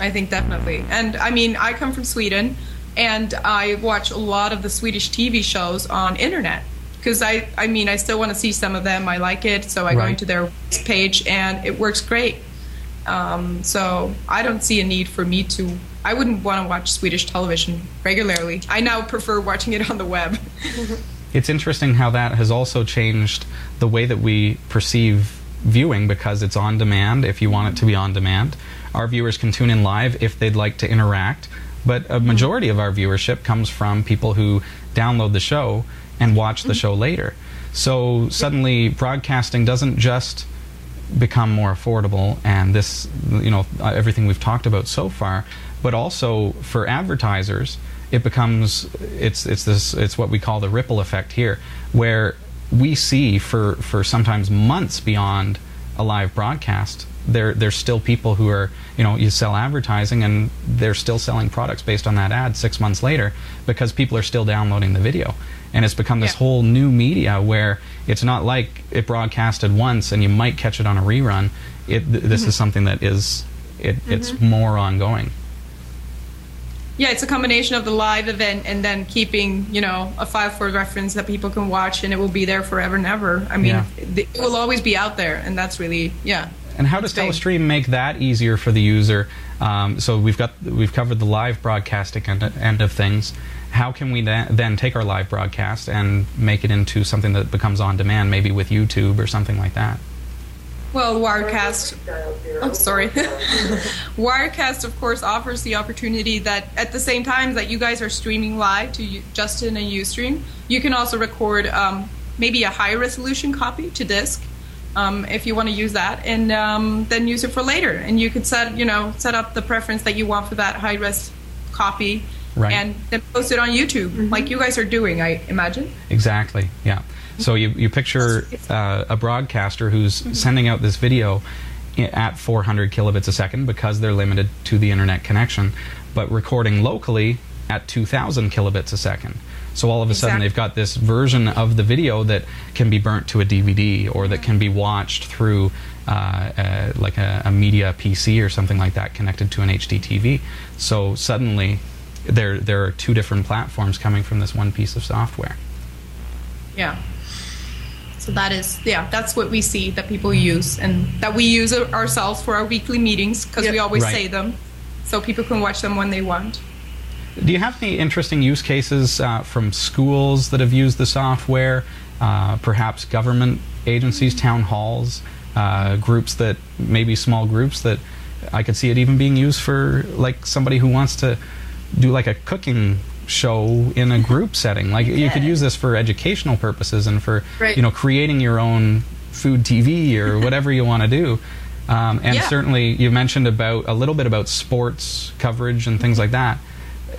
I think definitely. And I mean, I come from Sweden, and I watch a lot of the Swedish T V shows on internet because I, I mean, I still want to see some of them. I like it, so I right. go into their page, and it works great. Um, so I don't see a need for me to. I wouldn't want to watch Swedish television regularly. I now prefer watching it on the web. It's interesting how that has also changed the way that we perceive viewing because it's on demand if you want it to be on demand. Our viewers can tune in live if they'd like to interact, but a majority of our viewership comes from people who download the show and watch the show later. So suddenly broadcasting doesn't just become more affordable, and this, you know, everything we've talked about so far, but also for advertisers, it becomes, it's, it's, this, it's what we call the ripple effect here, where we see for, for sometimes months beyond a live broadcast, there, there's still people who are, you know, you sell advertising and they're still selling products based on that ad six months later because people are still downloading the video. And it's become this yeah. whole new media where it's not like it broadcasted once and you might catch it on a rerun. It, th this mm-hmm. is something that is, it, mm-hmm. it's more ongoing. Yeah, it's a combination of the live event and then keeping, you know, a file for reference that people can watch, and it will be there forever and ever. I mean, yeah. it, it will always be out there, and that's really, yeah. And how does Telestream make that easier for the user? Um, so we've got we've covered the live broadcasting end, end of things. How can we then take our live broadcast and make it into something that becomes on demand, maybe with YouTube or something like that? Well, Wirecast, oh, sorry. Wirecast, of course, offers the opportunity that at the same time that you guys are streaming live to Justin and Ustream, you can also record um, maybe a high-resolution copy to disk um, if you want to use that, and um, then use it for later. And you could set, you know, set up the preference that you want for that high-res copy, right. and then post it on YouTube, mm-hmm. like you guys are doing, I imagine. Exactly, yeah. So you, you picture uh, a broadcaster who's mm-hmm. sending out this video at four hundred kilobits a second because they're limited to the internet connection, but recording locally at two thousand kilobits a second. So all of a exactly. sudden they've got this version of the video that can be burnt to a D V D or that can be watched through uh, a, like a, a media P C or something like that connected to an H D T V. So suddenly there, there are two different platforms coming from this one piece of software. Yeah. So that is, yeah, that's what we see that people use, and that we use ourselves for our weekly meetings because yep. we always right. say them, so people can watch them when they want. Do you have any interesting use cases uh, from schools that have used the software, uh, perhaps government agencies, town halls, uh, groups that, maybe small groups that I could see it even being used for, like somebody who wants to do like a cooking show in a group setting, like yeah. you could use this for educational purposes and for right. you know, creating your own food T V or whatever you want to do, um, and yeah. certainly you mentioned about a little bit about sports coverage and things like that.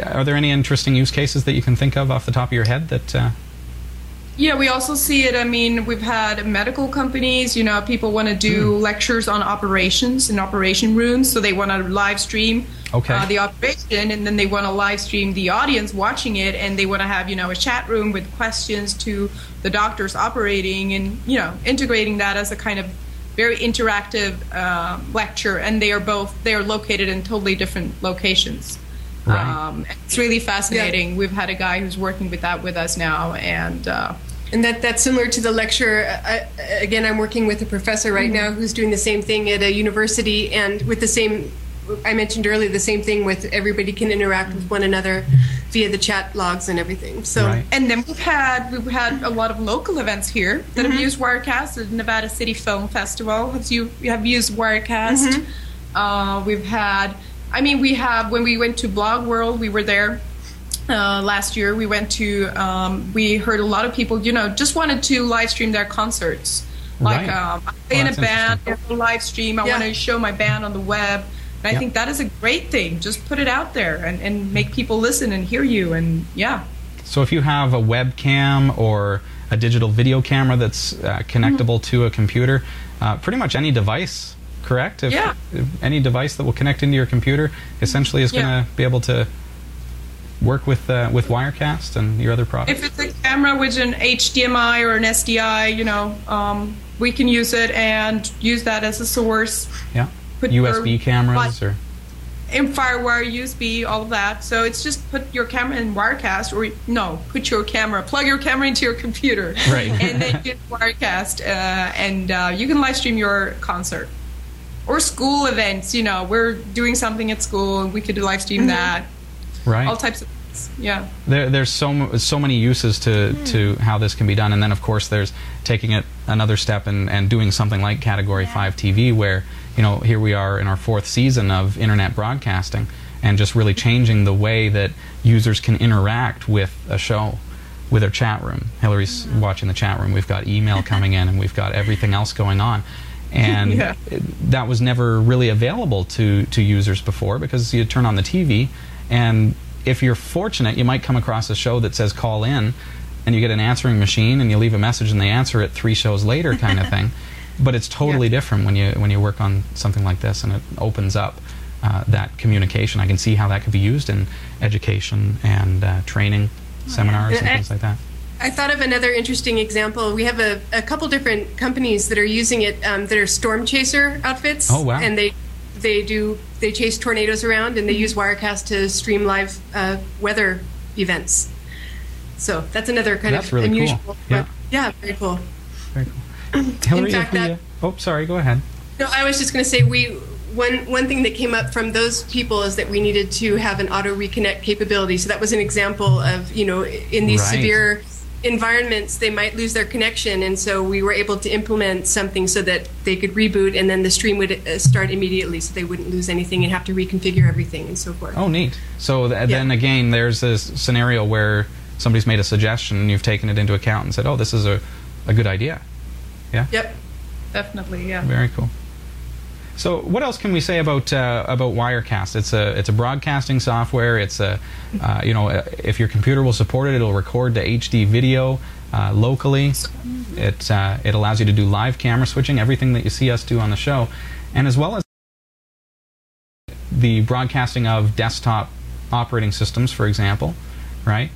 Are there any interesting use cases that you can think of off the top of your head that uh... Yeah, we also see it. I mean, we've had medical companies, you know, people want to do mm. lectures on operations in operation rooms, so they want to live stream okay. uh, the operation, and then they want to live stream the audience watching it, and they want to have, you know, a chat room with questions to the doctors operating, and, you know, integrating that as a kind of very interactive uh, lecture, and they are both, they are located in totally different locations. Right. Um, it's really fascinating. Yeah. We've had a guy who's working with that with us now, and uh, and that that's similar to the lecture. I, again, I'm working with a professor right mm-hmm. now who's doing the same thing at a university, and with the same, I mentioned earlier, the same thing with everybody can interact with one another via the chat logs and everything. So right. and then we've had we've had a lot of local events here that mm-hmm. have used Wirecast. The Nevada City Film Festival has you have used Wirecast. Mm-hmm. Uh, we've had. I mean, we have, when we went to Blog World, we were there uh, last year. We went to, um, we heard a lot of people, you know, just wanted to live stream their concerts. Like, right. um, I play well, in a band, I have a live stream, I yeah. want to show my band on the web. And I yep. think that is a great thing. Just put it out there and, and make people listen and hear you. And yeah. So if you have a webcam or a digital video camera that's uh, connectable mm-hmm. to a computer, uh, pretty much any device. Correct? If, yeah. if any device that will connect into your computer essentially is yeah. going to be able to work with uh, with Wirecast and your other products. If it's a camera with an H D M I or an S D I, you know, um, we can use it and use that as a source. Yeah. Put U S B cameras or in FireWire, U S B, all of that. So it's just put your camera in Wirecast, or no, put your camera, plug your camera into your computer, right? And then you get Wirecast, uh, and uh, you can live stream your concert. Or school events, you know, we're doing something at school and we could live stream mm-hmm. that. Right. All types of it's yeah. There, there's so so many uses to hmm. to how this can be done, and then of course there's taking it another step and and doing something like Category yeah. five T V, where you know here we are in our fourth season of internet broadcasting, and just really changing the way that users can interact with a show, with our chat room. Hillary's mm-hmm. watching the chat room. We've got email coming in, and we've got everything else going on. And yeah. that was never really available to, to users before, because you turn on the T V, and if you're fortunate, you might come across a show that says call in, and you get an answering machine, and you leave a message, and they answer it three shows later kind of thing. But it's totally yeah. different when you, when you work on something like this, and it opens up uh, that communication. I can see how that could be used in education and uh, training. Seminars and things like that. I thought of another interesting example. We have a, a couple different companies that are using it um, that are storm chaser outfits. Oh, wow. And they they do they chase tornadoes around, and they use Wirecast to stream live uh, weather events. So that's another kind that's of really unusual. Cool. Yeah. yeah, very cool. Very cool. Hillary, in fact, we, that, oh, sorry, go ahead. No, I was just going to say we. One, one thing that came up from those people is that we needed to have an auto reconnect capability. So that was an example of, you know, in these right. severe environments, they might lose their connection. And so we were able to implement something so that they could reboot, and then the stream would start immediately, so they wouldn't lose anything and have to reconfigure everything and so forth. Oh, neat. So th yeah. then again, there's this scenario where somebody's made a suggestion and you've taken it into account and said, oh, this is a, a good idea. Yeah. Yep. Definitely. Yeah. Very cool. So what else can we say about uh, about Wirecast? It's a it's a broadcasting software. It's a uh, you know, if your computer will support it, it'll record to H D video uh, locally. Mm-hmm. It uh, it allows you to do live camera switching, everything that you see us do on the show, and as well as the broadcasting of desktop operating systems, for example, right?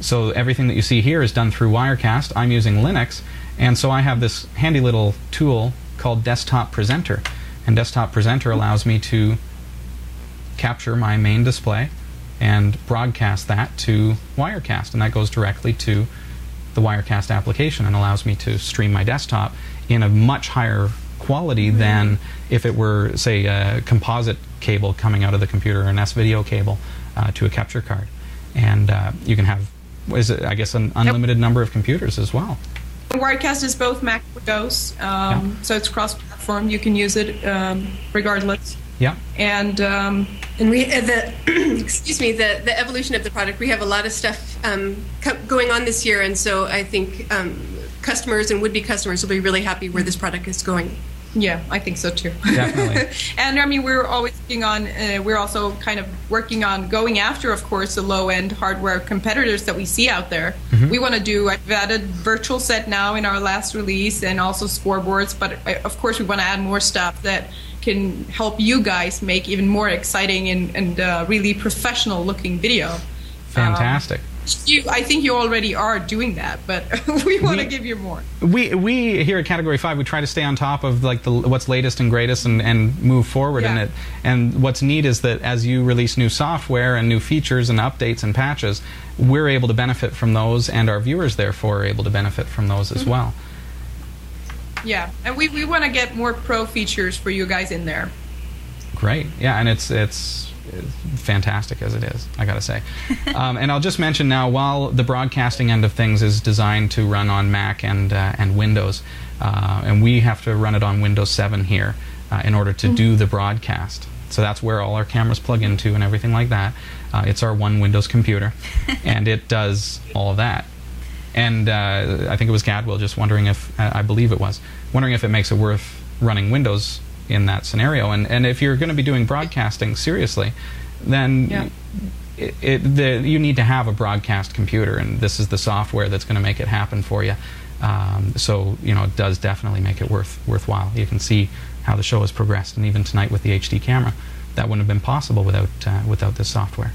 So everything that you see here is done through Wirecast. I'm using Linux, and so I have this handy little tool called Desktop Presenter. And Desktop Presenter allows me to capture my main display and broadcast that to Wirecast. And that goes directly to the Wirecast application and allows me to stream my desktop in a much higher quality mm-hmm. than if it were, say, a composite cable coming out of the computer or an S-video cable uh, to a capture card. And uh, you can have, is it, I guess, an unlimited yep. number of computers as well. Wirecast is both Mac and Windows, um, yeah. so it's cross-platform. You can use it um, regardless. Yeah. And um, and we uh, the excuse me the the evolution of the product. We have a lot of stuff um, going on this year, and so I think um, customers and would-be customers will be really happy where this product is going. Yeah, I think so too. Definitely. And I mean, we're always working on. Uh, we're also kind of working on going after, of course, the low-end hardware competitors that we see out there. Mm-hmm. We want to do. I've added virtual set now in our last release, and also scoreboards. But I, of course, we want to add more stuff that can help you guys make even more exciting and, and uh, really professional-looking video. Fantastic. Um, You, I think you already are doing that, but we want we, to give you more. We we here at Category five, we try to stay on top of like the what's latest and greatest and, and move forward yeah. in it. And what's neat is that as you release new software and new features and updates and patches, we're able to benefit from those, and our viewers therefore are able to benefit from those as mm-hmm. well. Yeah, and we, we want to get more pro features for you guys in there. Great, yeah, and it's it's. fantastic as it is, I gotta say. Um, and I'll just mention now, while the broadcasting end of things is designed to run on Mac and uh, and Windows, uh, and we have to run it on Windows seven here uh, in order to mm-hmm. do the broadcast. So that's where all our cameras plug into and everything like that. Uh, it's our one Windows computer, and it does all of that. And uh, I think it was Gadwell just wondering if, uh, I believe it was, wondering if it makes it worth running Windows in that scenario, and and if you're going to be doing broadcasting seriously, then yeah. it, it, the, you need to have a broadcast computer, and this is the software that's going to make it happen for you. Um, so you know, it does definitely make it worth worthwhile. You can see how the show has progressed, and even tonight with the H D camera, that wouldn't have been possible without uh, without this software.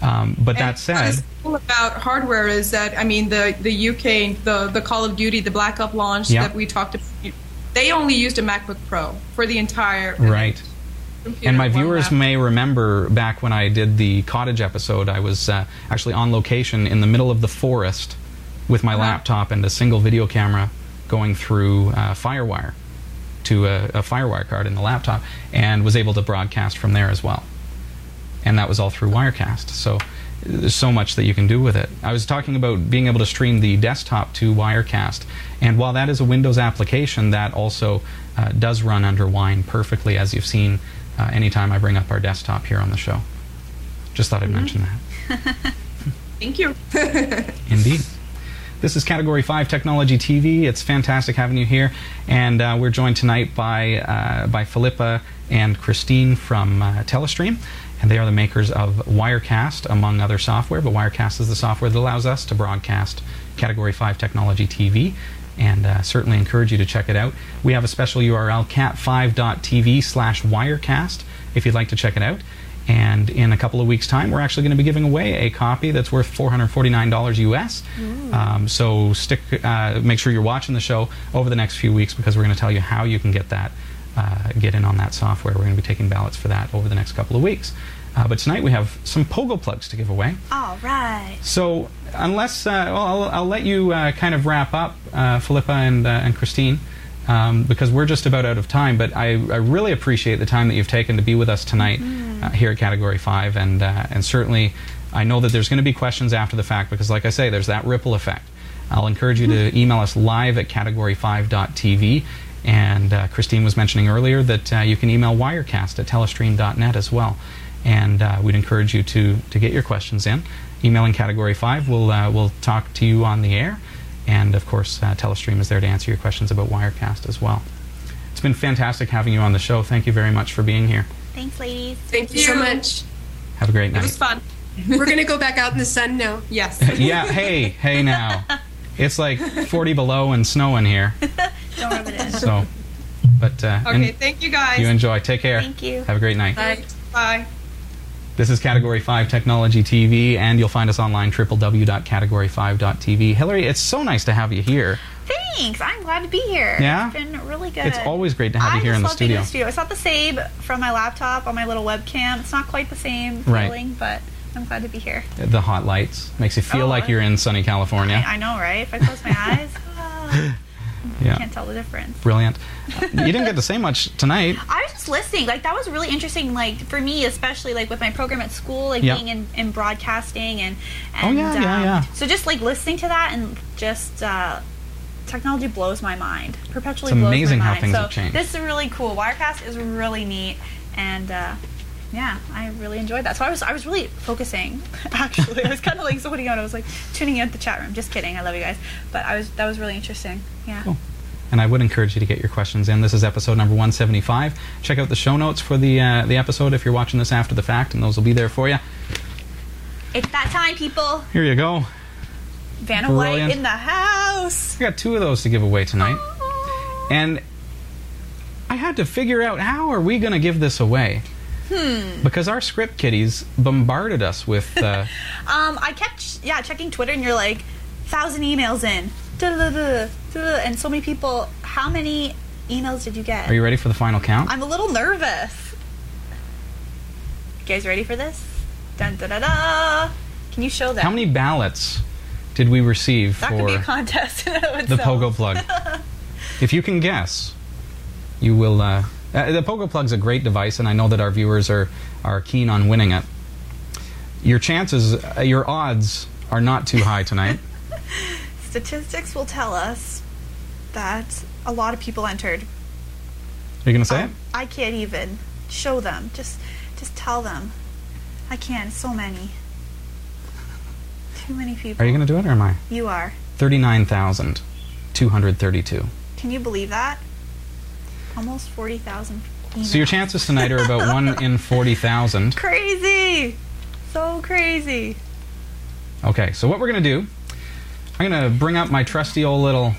Um, but and that said, what is cool about hardware is that I mean the the U K the the Call of Duty the Black Ops launch yeah. that we talked about. They only used a MacBook Pro for the entire right. computer. And my viewers laptop. may remember back when I did the cottage episode, I was uh, actually on location in the middle of the forest with my wow. laptop and a single video camera going through uh, FireWire to a, a FireWire card in the laptop, and was able to broadcast from there as well. And that was all through Wirecast. So there's so much that you can do with it. I was talking about being able to stream the desktop to Wirecast, and while that is a Windows application, that also uh, does run under Wine perfectly, as you've seen uh, anytime I bring up our desktop here on the show. Just thought I'd mm-hmm. mention that. Thank you. Indeed. This is Category five Technology T V. It's fantastic having you here, and uh, we're joined tonight by uh, by Filippa and Christine from uh, Telestream, and they are the makers of Wirecast, among other software. But Wirecast is the software that allows us to broadcast Category five Technology T V, and uh, certainly encourage you to check it out. We have a special U R L, cat five dot T V slash Wirecast, if you'd like to check it out. And in a couple of weeks' time, we're actually going to be giving away a copy that's worth four hundred forty-nine dollars U S. Mm. Um, so stick, uh, make sure you're watching the show over the next few weeks, because we're going to tell you how you can get that, uh, get in on that software. We're going to be taking ballots for that over the next couple of weeks. Uh, but tonight we have some Pogo plugs to give away. All right. So unless, uh, well, I'll, I'll let you uh, kind of wrap up, uh, Filippa and, uh, and Christine. Um, because we're just about out of time, but I, I really appreciate the time that you've taken to be with us tonight mm. uh, here at Category five, and, uh, and certainly I know that there's going to be questions after the fact, because like I say, there's that ripple effect. I'll encourage you to email us live at category five dot T V, and uh, Christine was mentioning earlier that uh, you can email Wirecast at telestream dot net as well, and uh, we'd encourage you to, to get your questions in. Emailing Category five, we'll, uh, we'll talk to you on the air. And, of course, uh, Telestream is there to answer your questions about Wirecast as well. It's been fantastic having you on the show. Thank you very much for being here. Thanks, ladies. Thank, Thank you so much. Have a great night. It was fun. We're going to go back out in the sun now. Yes. yeah. Hey. Hey now. It's like forty below and snowing here. Don't rub it in. So, but, uh, okay. Thank you, guys. You enjoy. Take care. Thank you. Have a great night. Bye. Bye. This is Category five Technology T V, and you'll find us online, w w w dot category five dot T V. Hillary, it's so nice to have you here. Thanks. I'm glad to be here. Yeah? It's been really good. It's always great to have I you here in the studio. I just love being in the studio. It's not the same from my laptop on my little webcam. It's not quite the same feeling, right. But I'm glad to be here. The hot lights makes you feel oh, like you're in sunny California. I, I know, right? If I close my eyes, ah. Yeah. I can't tell the difference. Brilliant. You didn't get to say much tonight. I was just listening. Like, that was really interesting, like, for me, especially, like, with my program at school, like, yep. being in, in broadcasting and... and oh, yeah, um, yeah, yeah. So just, like, listening to that and just... Uh, technology blows my mind. Perpetually it's blows my mind. It's amazing how things so have changed. This is really cool. Wirecast is really neat, and... Uh, yeah, I really enjoyed that. So I was I was really focusing, actually. I was kind of like zoning out. I was like tuning out the chat room. Just kidding. I love you guys. But I was that was really interesting. Yeah. Cool. And I would encourage you to get your questions in. This is episode number one seventy-five. Check out the show notes for the uh, the episode if you're watching this after the fact, and those will be there for you. It's that time, people. Here you go. Vanna Brilliant. White in the house. We got two of those to give away tonight. Oh. And I had to figure out how are we going to give this away. Hmm. Because our script kiddies bombarded us with... Uh, um, I kept, yeah, checking Twitter, and you're like, thousand emails in. Duh, duh, duh, duh, and so many people, how many emails did you get? Are you ready for the final count? I'm a little nervous. You guys ready for this? Dun, da, da, da. Can you show that? How many ballots did we receive that for... That could be a contest. the Pogo Plug. If you can guess, you will... Uh, Uh, the Pogo Plug's a great device, and I know that our viewers are, are keen on winning it. Your chances, uh, your odds are not too high tonight. Statistics will tell us that a lot of people entered. Are you going to say um, it? I can't even show them. Just just tell them. I can't. So many. Too many people. Are you going to do it, or am I? You are. thirty-nine thousand two hundred thirty-two. Can you believe that? Almost forty thousand emails. So your chances tonight are about one in forty thousand. Crazy! So crazy. Okay, so what we're going to do, I'm going to bring up my trusty old little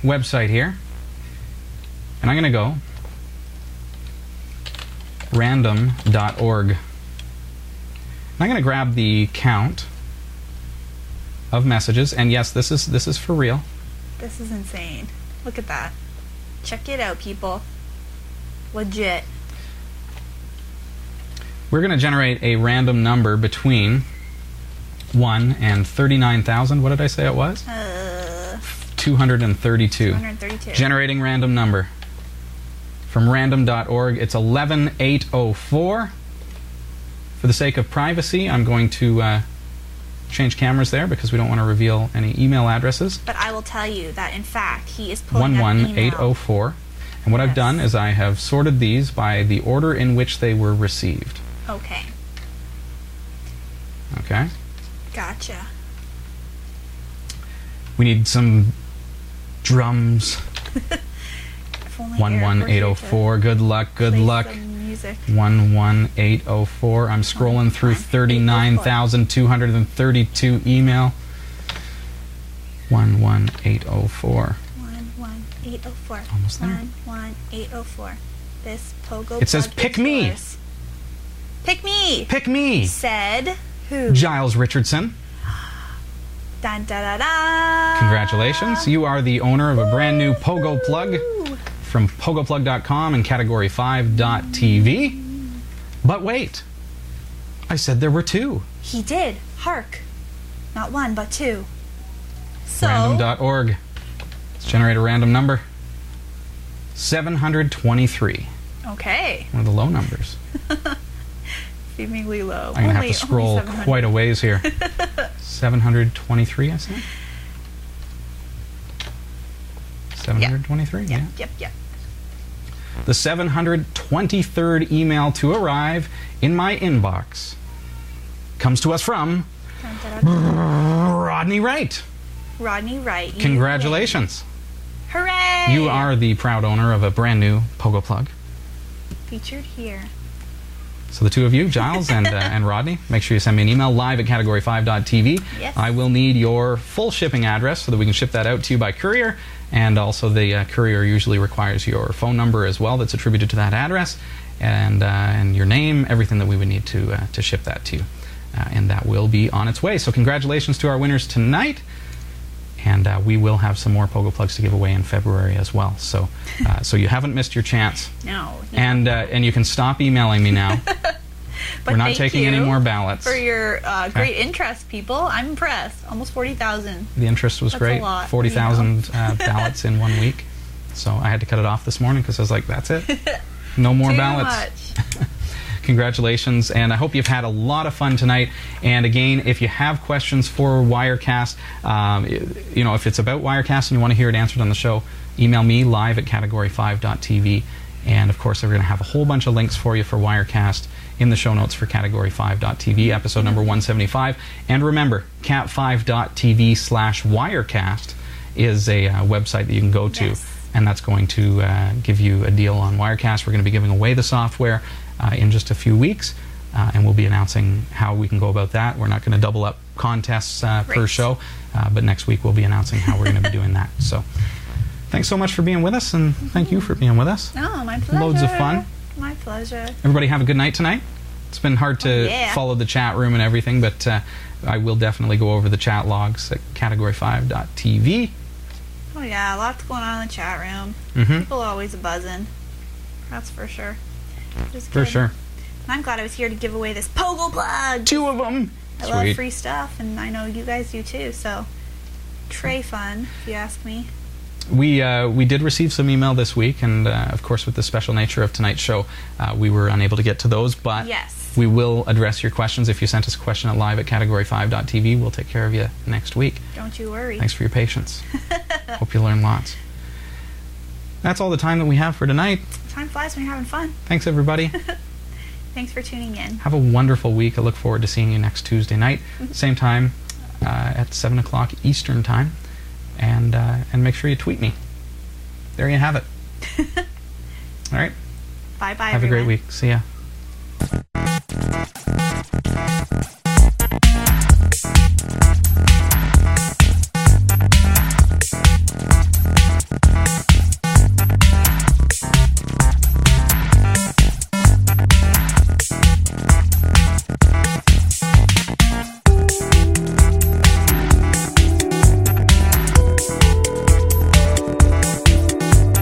website here, and I'm going to go random dot org. And I'm going to grab the count of messages, and yes, this is this is for real. This is insane. Look at that. Check it out, people. Legit. We're going to generate a random number between one and thirty-nine thousand. What did I say it was? Uh, two hundred thirty-two. two hundred thirty-two. Generating random number. From random dot org, it's eleven eight oh four. For the sake of privacy, I'm going to uh, change cameras there because we don't want to reveal any email addresses. But I will tell you that, in fact, he is pulling up an email. one one eight oh four. And what yes. I've done is I have sorted these by the order in which they were received. Okay. Okay. Gotcha. We need some drums. one one eight oh four. Good luck. Good luck. one one eight oh four. I'm scrolling oh, through thirty-nine thousand two hundred thirty-two email. one one eight oh four. one one eight oh four. Almost there. one one eight oh four. This Pogo. It says pick me. Yours. Pick me. Pick me. Said who? Giles Richardson. Dun, da, da, da. Congratulations. You are the owner of a brand new Pogo Plug from pogo plug dot com and category five dot T V. But wait. I said there were two. He did. Hark. Not one, but two. So random dot org. Let's generate a random number. seven hundred twenty-three. Okay. One of the low numbers. Seemingly low. I'm going to have to scroll quite a ways here. seven hundred twenty-three, I see. seven hundred twenty-three, yep. Yeah. Yep, yep, yep. The seven hundred twenty-third email to arrive in my inbox comes to us from dun, dun, dun. Rodney Wright. Rodney Wright. Congratulations. Win. Hooray! You are the proud owner of a brand new Pogo Plug. Featured here. So the two of you, Giles and, uh, and Rodney, make sure you send me an email, live at category five dot T V. Yes. I will need your full shipping address so that we can ship that out to you by courier. And also the uh, courier usually requires your phone number as well that's attributed to that address. And, uh, and your name, everything that we would need to, uh, to ship that to you. Uh, and that will be on its way. So congratulations to our winners tonight. And uh, we will have some more Pogo Plugs to give away in February as well. So, uh, so you haven't missed your chance. No. no. And uh, and you can stop emailing me now. We're not taking any more ballots. For your uh, great okay. interest, people. I'm impressed. Almost forty thousand. The interest was that's great. A lot. Forty thousand uh, ballots in one week. So I had to cut it off this morning because I was like, that's it. No more Too ballots. Much. Congratulations, and I hope you've had a lot of fun tonight. And again, if you have questions for Wirecast, um, you know, if it's about Wirecast and you want to hear it answered on the show, email me, live at category five dot T V. And of course, we're going to have a whole bunch of links for you for Wirecast in the show notes for category five dot T V, episode number one seventy-five. And remember, cat five dot T V slash Wirecast is a uh, website that you can go to, yes. and that's going to uh, give you a deal on Wirecast. We're going to be giving away the software Uh, in just a few weeks, uh, and we'll be announcing how we can go about that. We're not going to double up contests uh, per show, uh, but next week we'll be announcing how we're going to be doing that. So thanks so much for being with us, and thank you for being with us. Oh, my pleasure. Loads of fun. My pleasure. Everybody have a good night tonight. It's been hard to oh, yeah. follow the chat room and everything, but uh, I will definitely go over the chat logs at category five dot T V. Oh, yeah, lots going on in the chat room. Mm-hmm. People are always buzzing. That's for sure. For sure. I'm glad I was here to give away this Pogo Plug. Two of them. I Sweet. love free stuff, and I know you guys do too. So, tray fun, if you ask me. We uh, we did receive some email this week, and uh, of course, with the special nature of tonight's show, uh, we were unable to get to those. But yes. we will address your questions. If you sent us a question at live at category five dot T V, we'll take care of you next week. Don't you worry. Thanks for your patience. Hope you learn lots. That's all the time that we have for tonight. Time flies when you're having fun. Thanks, everybody. Thanks for tuning in. Have a wonderful week. I look forward to seeing you next Tuesday night. Mm-hmm. Same time uh, at seven o'clock Eastern time. And, uh, and make sure you tweet me. There you have it. All right. Bye-bye, everyone. Have a great week. See ya.